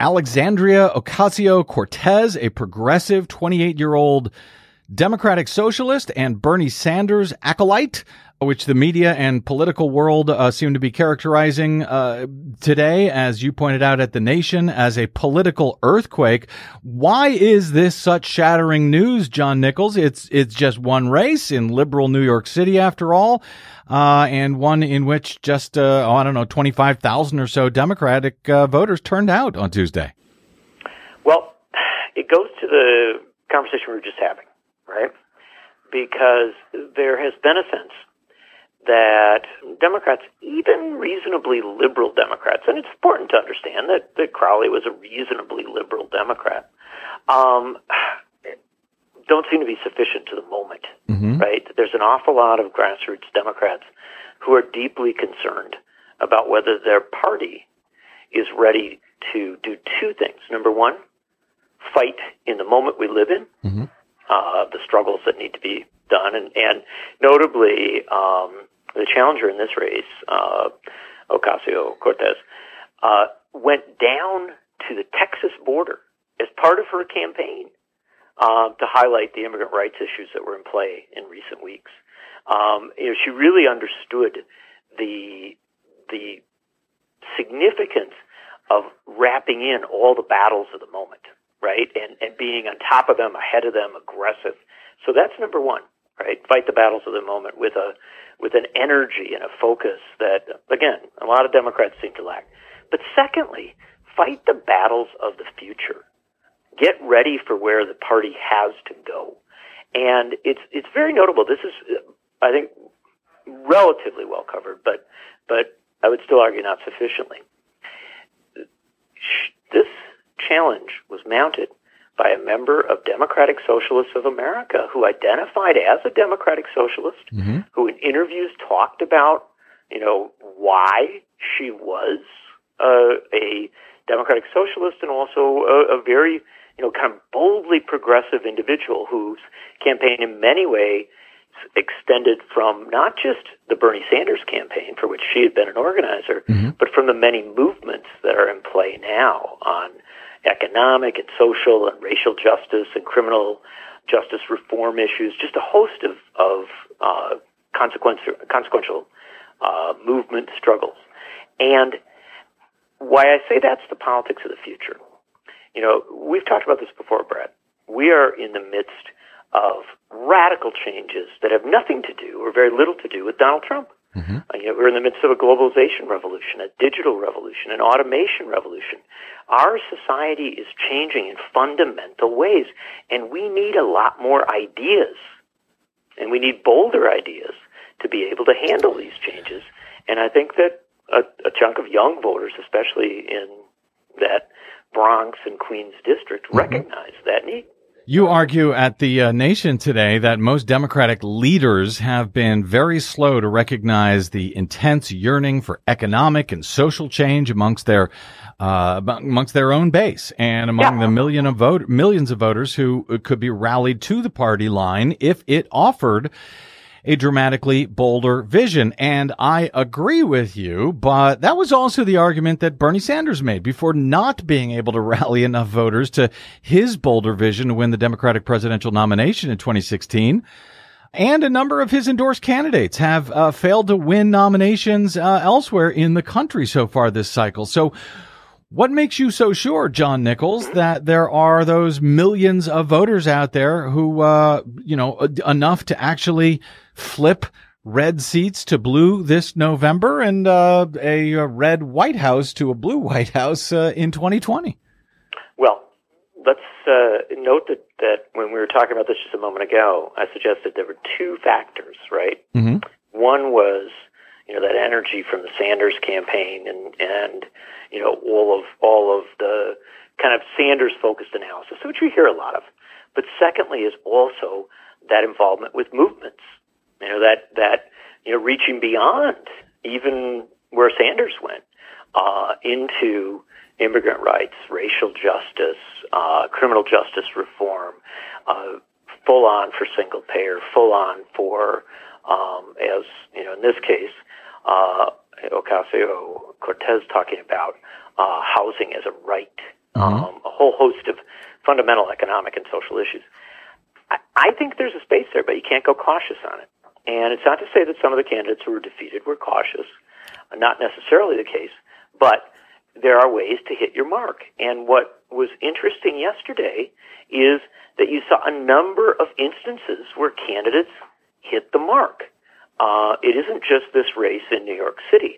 Alexandria Ocasio-Cortez, a progressive 28-year-old Democratic socialist and Bernie Sanders acolyte, which the media and political world seem to be characterizing today, as you pointed out at The Nation, as a political earthquake. Why is this such shattering news, John Nichols? It's just one race in liberal New York City, after all, and one in which just, 25,000 or so Democratic voters turned out on Tuesday. Well, it goes to the conversation we were just having. Right? Because there has been a sense that Democrats, even reasonably liberal Democrats, and it's important to understand that Crowley was a reasonably liberal Democrat, don't seem to be sufficient to the moment, right? There's an awful lot of grassroots Democrats who are deeply concerned about whether their party is ready to do two things. Number one, fight in the moment we live in, the struggles that need to be done. And notably, the challenger in this race, Ocasio-Cortez, went down to the Texas border as part of her campaign to highlight the immigrant rights issues that were in play in recent weeks. She really understood the significance of wrapping in all the battles of the moment, right? And being on top of them, ahead of them, aggressive. So that's number one, right? Fight the battles of the moment with an energy and a focus that, again, a lot of Democrats seem to lack. But secondly, fight the battles of the future. get ready for where the party has to go. And it's very notable. This is, I think, relatively well covered, but I would still argue not sufficiently. This challenge was mounted by a member of Democratic Socialists of America who identified as a Democratic Socialist, mm-hmm. who in interviews talked about, you know, why she was a Democratic Socialist and also a very, you know, kind of boldly progressive individual whose campaign in many ways extended from not just the Bernie Sanders campaign, for which she had been an organizer, mm-hmm. but from the many movements that are in play now on economic and social and racial justice and criminal justice reform issues, just a host of consequential movement struggles. And why I say that's the politics of the future. You know, we've talked about this before, Brad. We are in the midst of radical changes that have nothing to do or very little to do with Donald Trump. Mm-hmm. You know, we're in the midst of a globalization revolution, a digital revolution, an automation revolution. Our society is changing in fundamental ways, and we need a lot more ideas, and we need bolder ideas to be able to handle these changes. And I think that a chunk of young voters, especially in that Bronx and Queens district, mm-hmm. recognize that need. You argue at The Nation today that most Democratic leaders have been very slow to recognize the intense yearning for economic and social change amongst their own base and among the millions of voters who could be rallied to the party line if it offered a dramatically bolder vision. And I agree with you, but that was also the argument that Bernie Sanders made before not being able to rally enough voters to his bolder vision to win the Democratic presidential nomination in 2016. And a number of his endorsed candidates have failed to win nominations elsewhere in the country so far this cycle. So what makes you so sure, John Nichols, that there are those millions of voters out there who, enough to actually flip red seats to blue this November and a red White House to a blue White House in 2020? Well, let's note that when we were talking about this just a moment ago, I suggested there were two factors, right? Mm-hmm. One was, you know, that energy from the Sanders campaign and you know, all of the kind of Sanders-focused analysis, which we hear a lot of. But secondly is also that involvement with movements, you know, that reaching beyond even where Sanders went into immigrant rights, racial justice, criminal justice reform, full on for single payer, full on for, as you know, in this case, Ocasio-Cortez talking about housing as a right, a whole host of fundamental economic and social issues. I think there's a space there, but you can't go cautious on it. And it's not to say that some of the candidates who were defeated were cautious. Not necessarily the case, but there are ways to hit your mark. And what was interesting yesterday is that you saw a number of instances where candidates hit the mark. It isn't just this race in New York City.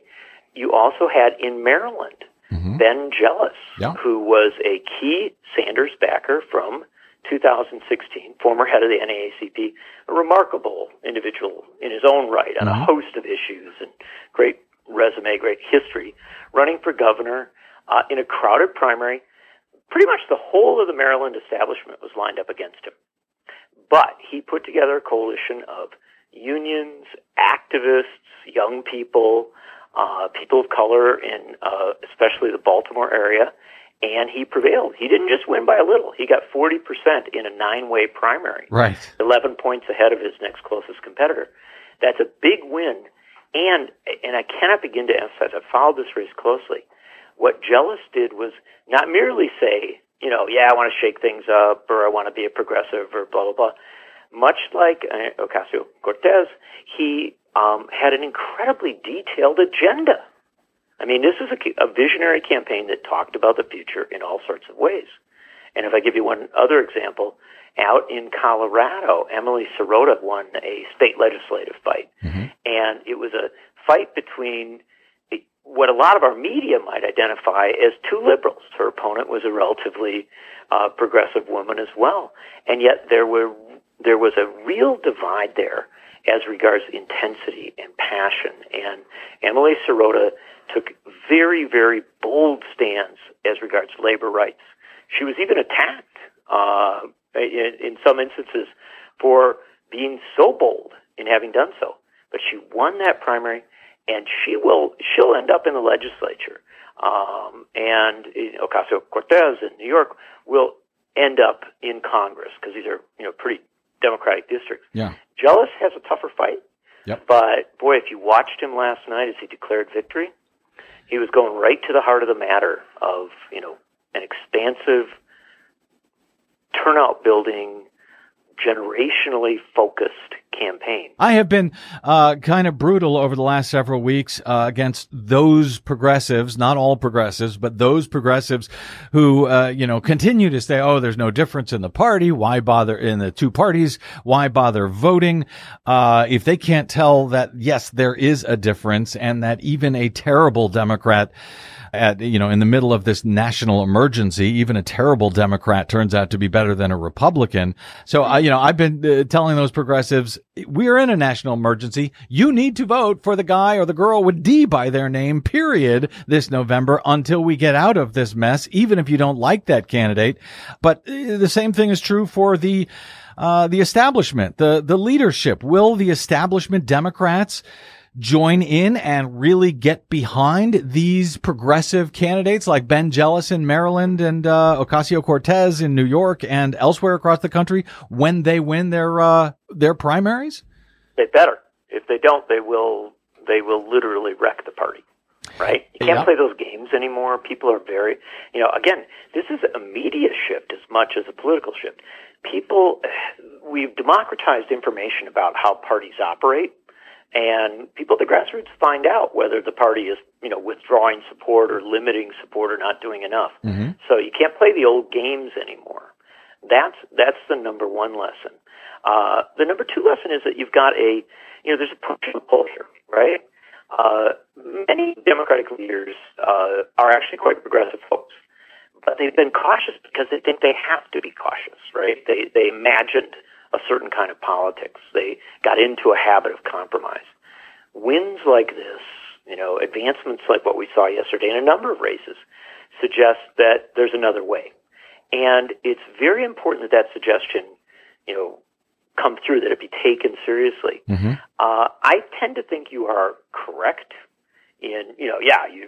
You also had in Maryland, mm-hmm. Ben Jealous, who was a key Sanders backer from 2016, former head of the NAACP, a remarkable individual in his own right on mm-hmm. a host of issues and great resume, great history, running for governor in a crowded primary. Pretty much the whole of the Maryland establishment was lined up against him. But he put together a coalition of unions, activists, young people, people of color in especially the Baltimore area, and he prevailed. He didn't just win by a little. He got 40% in a 9-way primary, right? 11 points ahead of his next closest competitor. That's a big win, and I cannot begin to emphasize, I followed this race closely. What Jealous did was not merely say, you know, yeah, I want to shake things up, or I want to be a progressive, or blah, blah, blah. Much like Ocasio-Cortez, he had an incredibly detailed agenda. I mean, this is a visionary campaign that talked about the future in all sorts of ways. And if I give you one other example, out in Colorado, Emily Sirota won a state legislative fight. Mm-hmm. And it was a fight between what a lot of our media might identify as two liberals. Her opponent was a relatively progressive woman as well. And yet there was a real divide there as regards intensity and passion. And Emily Sirota took very, very bold stands as regards labor rights. She was even attacked in some instances for being so bold in having done so. But she won that primary, and she'll end up in the legislature. And Ocasio-Cortez in New York will end up in Congress because these are pretty Democratic districts. Yeah. Jealous has a tougher fight. Yep. But, boy, if you watched him last night as he declared victory, he was going right to the heart of the matter of, an expansive turnout building, generationally focused campaign. I have been kind of brutal over the last several weeks against those progressives, not all progressives, but those progressives who, continue to say, oh, there's no difference in the party. Why bother in the two parties? Why bother voting? If they can't tell that, yes, there is a difference and that even a terrible Democrat in the middle of this national emergency, even a terrible Democrat turns out to be better than a Republican. So, I've been telling those progressives, we're in a national emergency. You need to vote for the guy or the girl with D by their name, period, this November until we get out of this mess, even if you don't like that candidate. But the same thing is true for the establishment, the leadership. Will the establishment Democrats join in and really get behind these progressive candidates like Ben Jealous in Maryland and Ocasio-Cortez in New York and elsewhere across the country when they win their primaries? They better. If they don't, they will literally wreck the party, right? You can't play those games anymore. People are very, again, this is a media shift as much as a political shift. We've democratized information about how parties operate. And people at the grassroots find out whether the party is, withdrawing support or limiting support or not doing enough. Mm-hmm. So you can't play the old games anymore. That's the number one lesson. The number two lesson is that you've got there's a push and pull here, right? Many Democratic leaders are actually quite progressive folks, but they've been cautious because they think they have to be cautious, right? They imagined a certain kind of politics. They got into a habit of compromise. Wins like this, advancements like what we saw yesterday in a number of races, suggest that there's another way. And it's very important that suggestion, come through, that it be taken seriously. Mm-hmm. I tend to think you are correct in, you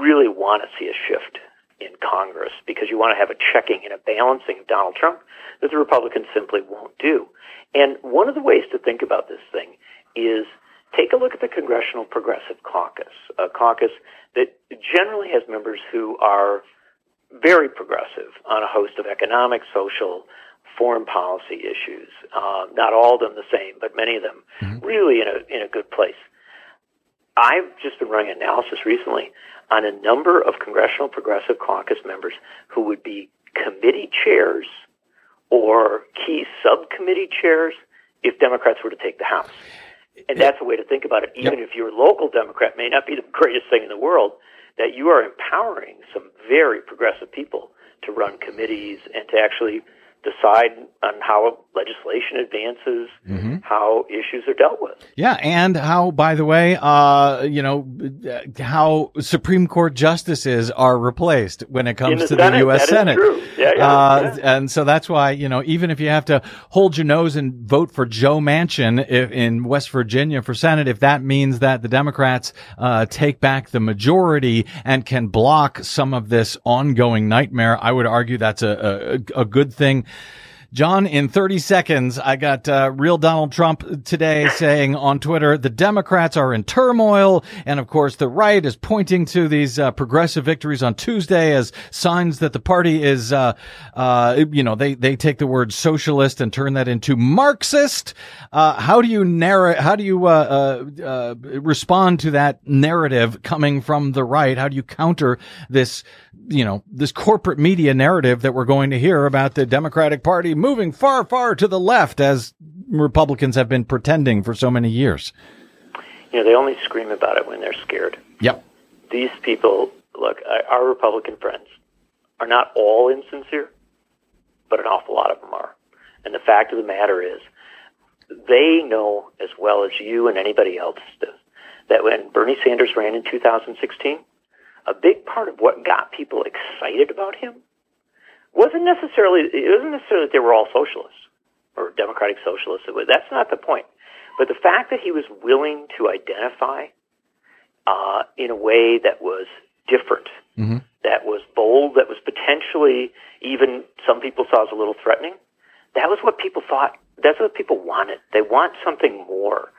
really want to see a shift in Congress because you want to have a checking and a balancing of Donald Trump that the Republicans simply won't do. And one of the ways to think about this thing is take a look at the Congressional Progressive Caucus, a caucus that generally has members who are very progressive on a host of economic, social, foreign policy issues. Not all of them the same, but many of them really in a good place. I've just been running analysis recently on a number of Congressional Progressive Caucus members who would be committee chairs or key subcommittee chairs if Democrats were to take the House. And that's a way to think about it. Even if your local Democrat may not be the greatest thing in the world, that you are empowering some very progressive people to run committees and to actually decide on how legislation advances, how issues are dealt with. Yeah, and how, by the way, how Supreme Court justices are replaced when it comes to the U.S. Senate. Yeah. And so that's why, even if you have to hold your nose and vote for Joe Manchin in West Virginia for Senate, if that means that the Democrats take back the majority and can block some of this ongoing nightmare, I would argue that's a good thing. John, in 30 seconds, I got real Donald Trump today saying on Twitter, the Democrats are in turmoil. And of course, the right is pointing to these progressive victories on Tuesday as signs that the party is, they take the word socialist and turn that into Marxist. How do you respond to that narrative coming from the right? How do you counter this, this corporate media narrative that we're going to hear about the Democratic Party moving far, far to the left, as Republicans have been pretending for so many years? You know, they only scream about it when they're scared. Yep. These people, look, our Republican friends are not all insincere, but an awful lot of them are. And the fact of the matter is, they know as well as you and anybody else does that when Bernie Sanders ran in 2016, a big part of what got people excited about him wasn't necessarily that they were all socialists or democratic socialists. That's not the point. But the fact that he was willing to identify in a way that was different, mm-hmm. that was bold, that was potentially even some people saw as a little threatening, that was what people thought. That's what people wanted. They want something more.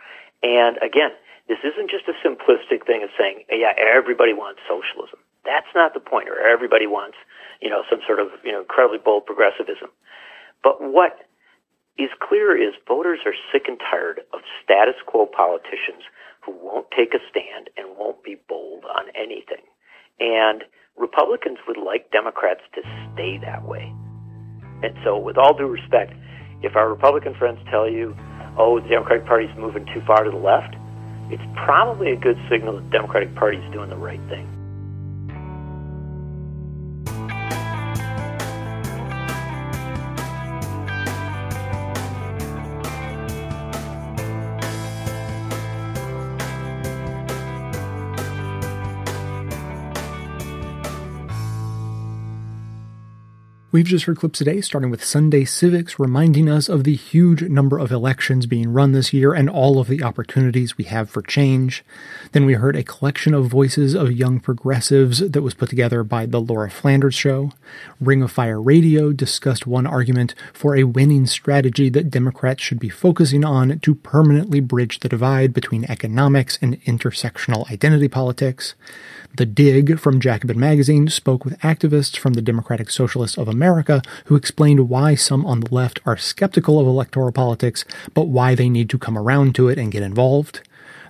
And again, this isn't just a simplistic thing of saying, yeah, everybody wants socialism. That's not the point. Or everybody wants, you know, some sort of, you know, incredibly bold progressivism. But what is clear is voters are sick and tired of status quo politicians who won't take a stand and won't be bold on anything. And Republicans would like Democrats to stay that way. And so with all due respect, if our Republican friends tell you, oh, the Democratic Party's moving too far to the left, it's probably a good signal that the Democratic Party's doing the right thing. We've just heard clips today, starting with Sunday Civics, reminding us of the huge number of elections being run this year and all of the opportunities we have for change. Then we heard a collection of voices of young progressives that was put together by The Laura Flanders Show. Ring of Fire Radio discussed one argument for a winning strategy that Democrats should be focusing on to permanently bridge the divide between economics and intersectional identity politics. The Dig from Jacobin Magazine spoke with activists from the Democratic Socialists of America who explained why some on the left are skeptical of electoral politics, but why they need to come around to it and get involved.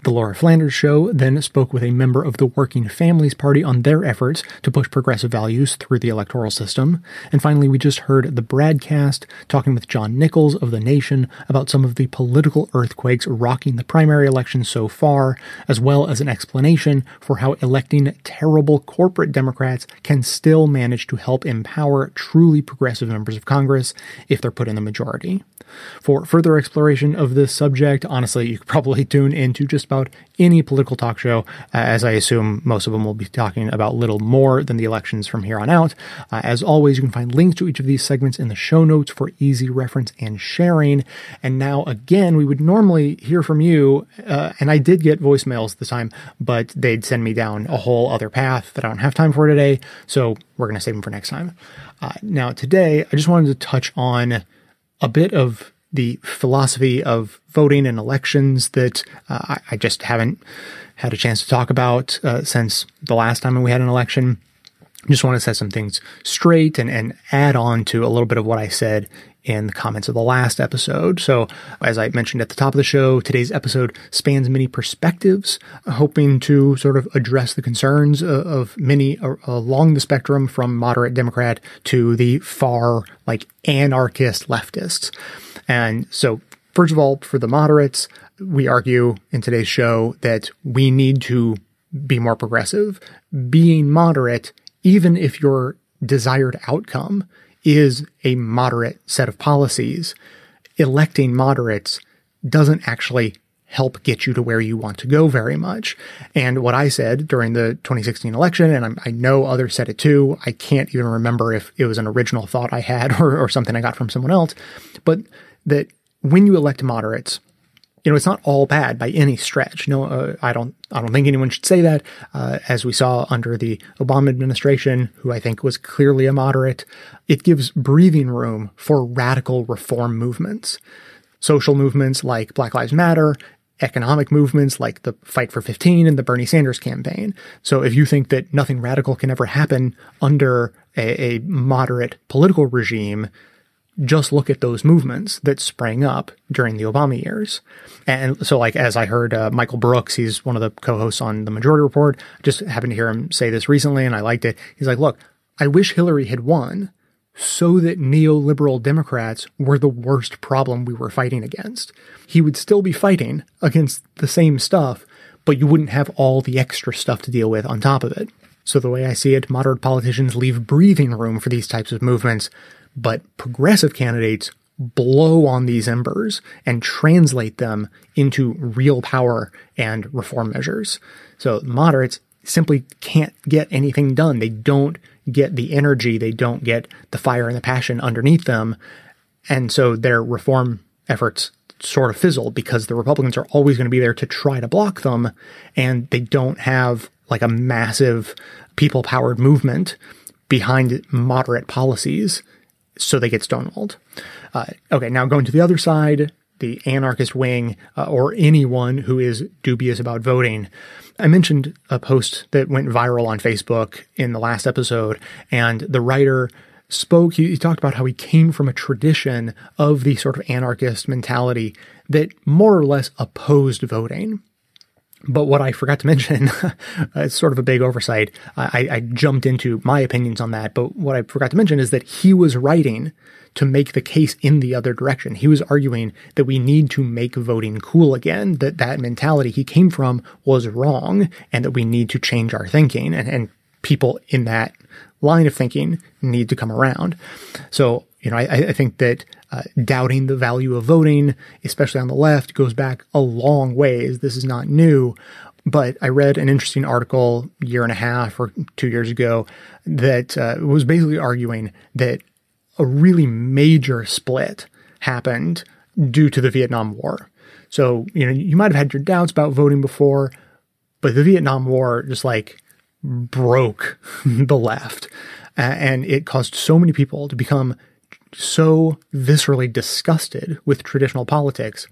The Laura Flanders Show then spoke with a member of the Working Families Party on their efforts to push progressive values through the electoral system. And finally, we just heard The Bradcast talking with John Nichols of The Nation about some of the political earthquakes rocking the primary election so far, as well as an explanation for how electing terrible corporate Democrats can still manage to help empower truly progressive members of Congress if they're put in the majority. For further exploration of this subject, honestly, you could probably tune into just about any political talk show, as I assume most of them will be talking about little more than the elections from here on out. As always, you can find links to each of these segments in the show notes for easy reference and sharing. And now, again, we would normally hear from you, and I did get voicemails this time, but they'd send me down a whole other path that I don't have time for today, so we're going to save them for next time. Now, today, I just wanted to touch on a bit of the philosophy of voting and elections that I just haven't had a chance to talk about since the last time we had an election. I just want to set some things straight and add on to a little bit of what I said in the comments of the last episode. So, as I mentioned at the top of the show, today's episode spans many perspectives, hoping to sort of address the concerns of many along the spectrum, from moderate Democrat to the far, like, anarchist leftists. And so, first of all, for the moderates, we argue in today's show that we need to be more progressive. Being moderate, even if your desired outcome is a moderate set of policies, electing moderates doesn't actually help get you to where you want to go very much. And what I said during the 2016 election, and I know others said it too, I can't even remember if it was an original thought I had or something I got from someone else, but that when you elect moderates, you know, it's not all bad by any stretch. No, I don't think anyone should say that. As we saw under the Obama administration, who I think was clearly a moderate, it gives breathing room for radical reform movements, social movements like Black Lives Matter, economic movements like the Fight for 15 and the Bernie Sanders campaign. So if you think that nothing radical can ever happen under a moderate political regime, just look at those movements that sprang up during the Obama years. And so, like, as I heard Michael Brooks, he's one of the co-hosts on The Majority Report, just happened to hear him say this recently, and I liked it. He's like, look, I wish Hillary had won so that neoliberal Democrats were the worst problem we were fighting against. He would still be fighting against the same stuff, but you wouldn't have all the extra stuff to deal with on top of it. So the way I see it, moderate politicians leave breathing room for these types of movements, but progressive candidates blow on these embers and translate them into real power and reform measures. So moderates simply can't get anything done. They don't get the energy. They don't get the fire and the passion underneath them. And so their reform efforts sort of fizzle because the Republicans are always going to be there to try to block them. And they don't have like a massive people-powered movement behind moderate policies. So they get stonewalled. Okay, now going to the other side, the anarchist wing, or anyone who is dubious about voting. I mentioned a post that went viral on Facebook in the last episode, and the writer spoke, he talked about how he came from a tradition of the sort of anarchist mentality that more or less opposed voting. But what I forgot to mention, it's sort of a big oversight, I jumped into my opinions on that, but what I forgot to mention is that he was writing to make the case in the other direction. He was arguing that we need to make voting cool again, that that mentality he came from was wrong, and that we need to change our thinking, and people in that line of thinking need to come around. So, you know, I think that doubting the value of voting, especially on the left, goes back a long ways. This is not new, but I read an interesting article a year and a half or 2 years ago that was basically arguing that a really major split happened due to the Vietnam War. So, you know, you might have had your doubts about voting before, but the Vietnam War just like broke the left, and it caused so many people to become so viscerally disgusted with traditional politics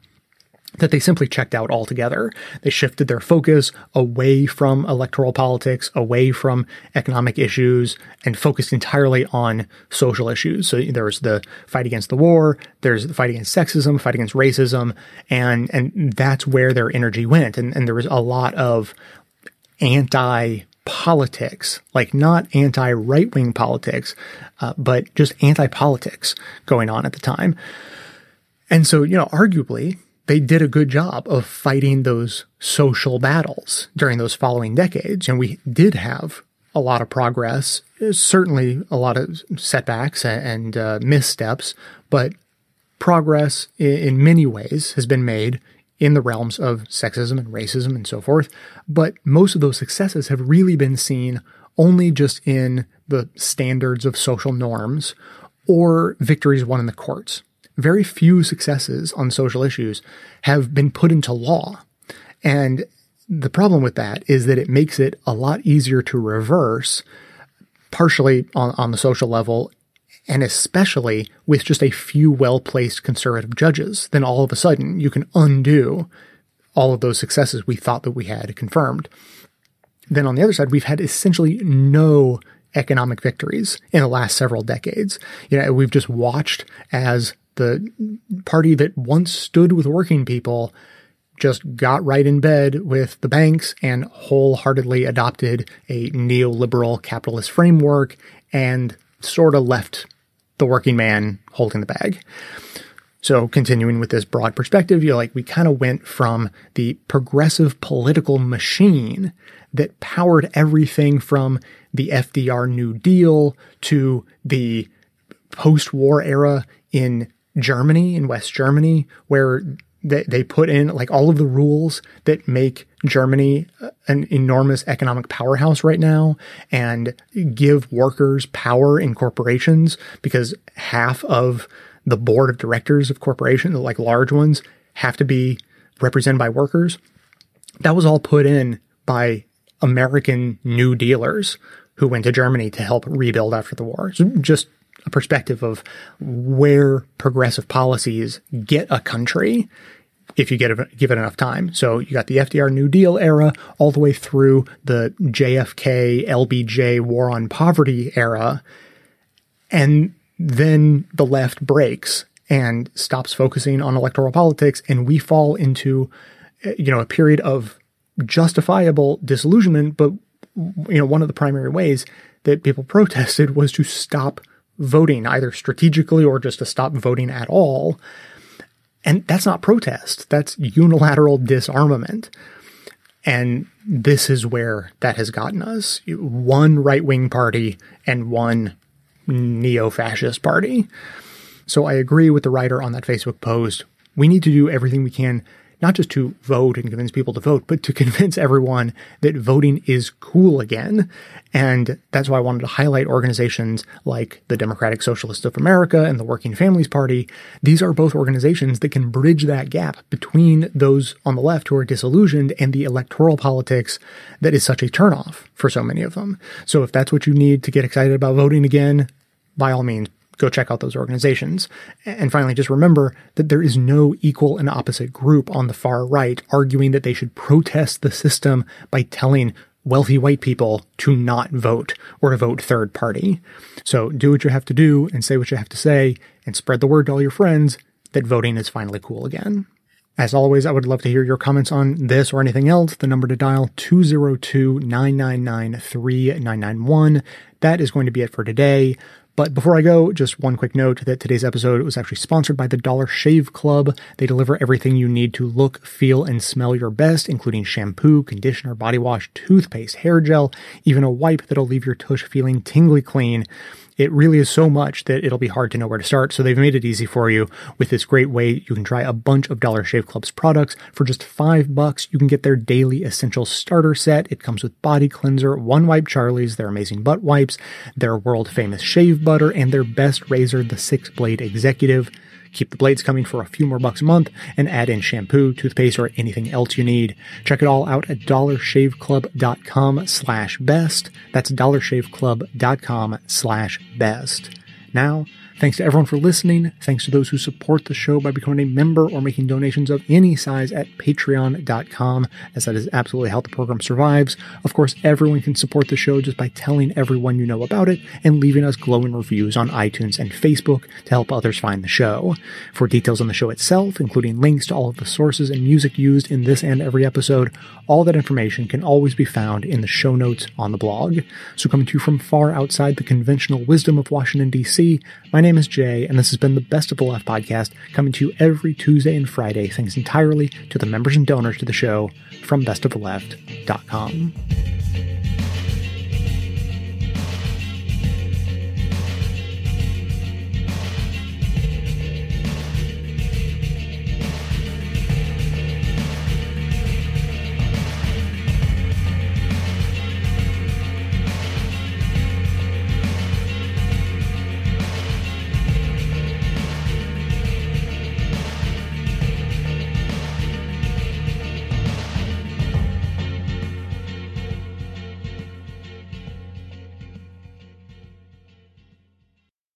that they simply checked out altogether. They shifted their focus away from electoral politics, away from economic issues, and focused entirely on social issues. So there's the fight against the war, there's the fight against sexism, fight against racism, and that's where their energy went. And there was a lot of anti-politics, like not anti-right-wing politics, but just anti-politics going on at the time. And so, you know, arguably, they did a good job of fighting those social battles during those following decades. And we did have a lot of progress, certainly a lot of setbacks and missteps, but progress in many ways has been made in the realms of sexism and racism and so forth. But most of those successes have really been seen only just in the standards of social norms or victories won in the courts. Very few successes on social issues have been put into law. And the problem with that is that it makes it a lot easier to reverse, partially on the social level, and especially with just a few well-placed conservative judges. Then all of a sudden, you can undo all of those successes we thought that we had confirmed. Then on the other side, we've had essentially no economic victories in the last several decades. You know, we've just watched as the party that once stood with working people just got right in bed with the banks and wholeheartedly adopted a neoliberal capitalist framework and sort of left the working man holding the bag. So continuing with this broad perspective, you're like, we kind of went from the progressive political machine that powered everything from the FDR New Deal to the post-war era in Germany, in West Germany, where they put in like all of the rules that make Germany an enormous economic powerhouse right now and give workers power in corporations, because half of the board of directors of corporations, like large ones, have to be represented by workers. That was all put in by American New Dealers who went to Germany to help rebuild after the war. So just a perspective of where progressive policies get a country if you give it enough time. So you got the FDR New Deal era all the way through the JFK, LBJ war on poverty era. And then the left breaks and stops focusing on electoral politics. And we fall into, you know, a period of justifiable disillusionment. But, you know, one of the primary ways that people protested was to stop voting, either strategically or just to stop voting at all. And that's not protest. That's unilateral disarmament. And this is where that has gotten us. One right-wing party and one neo-fascist party. So I agree with the writer on that Facebook post. We need to do everything we can, not just to vote and convince people to vote, but to convince everyone that voting is cool again. And that's why I wanted to highlight organizations like the Democratic Socialists of America and the Working Families Party. These are both organizations that can bridge that gap between those on the left who are disillusioned and the electoral politics that is such a turnoff for so many of them. So if that's what you need to get excited about voting again, by all means, go check out those organizations. And finally, just remember that there is no equal and opposite group on the far right arguing that they should protest the system by telling wealthy white people to not vote or to vote third party. So do what you have to do and say what you have to say and spread the word to all your friends that voting is finally cool again. As always, I would love to hear your comments on this or anything else. The number to dial 202-999-3991. That is going to be it for today. But before I go, just one quick note that today's episode was actually sponsored by the Dollar Shave Club. They deliver everything you need to look, feel, and smell your best, including shampoo, conditioner, body wash, toothpaste, hair gel, even a wipe that'll leave your tush feeling tingly clean. It really is so much that it'll be hard to know where to start, so they've made it easy for you with this great way. You can try a bunch of Dollar Shave Club's products. For just $5, you can get their Daily Essential Starter Set. It comes with Body Cleanser, One Wipe Charlie's, their amazing butt wipes, their world-famous shave butter, and their best razor, the 6-blade Executive. Keep the blades coming for a few more bucks a month and add in shampoo, toothpaste, or anything else you need. Check it all out at dollarshaveclub.com/best. That's dollarshaveclub.com/best. Now, thanks to everyone for listening. Thanks to those who support the show by becoming a member or making donations of any size at patreon.com, as that is absolutely how the program survives. Of course, everyone can support the show just by telling everyone you know about it and leaving us glowing reviews on iTunes and Facebook to help others find the show. For details on the show itself, including links to all of the sources and music used in this and every episode, all that information can always be found in the show notes on the blog. So coming to you from far outside the conventional wisdom of Washington, D.C., my name is Jay, and this has been the Best of the Left podcast, coming to you every Tuesday and Friday, thanks entirely to the members and donors to the show from bestofleft.com.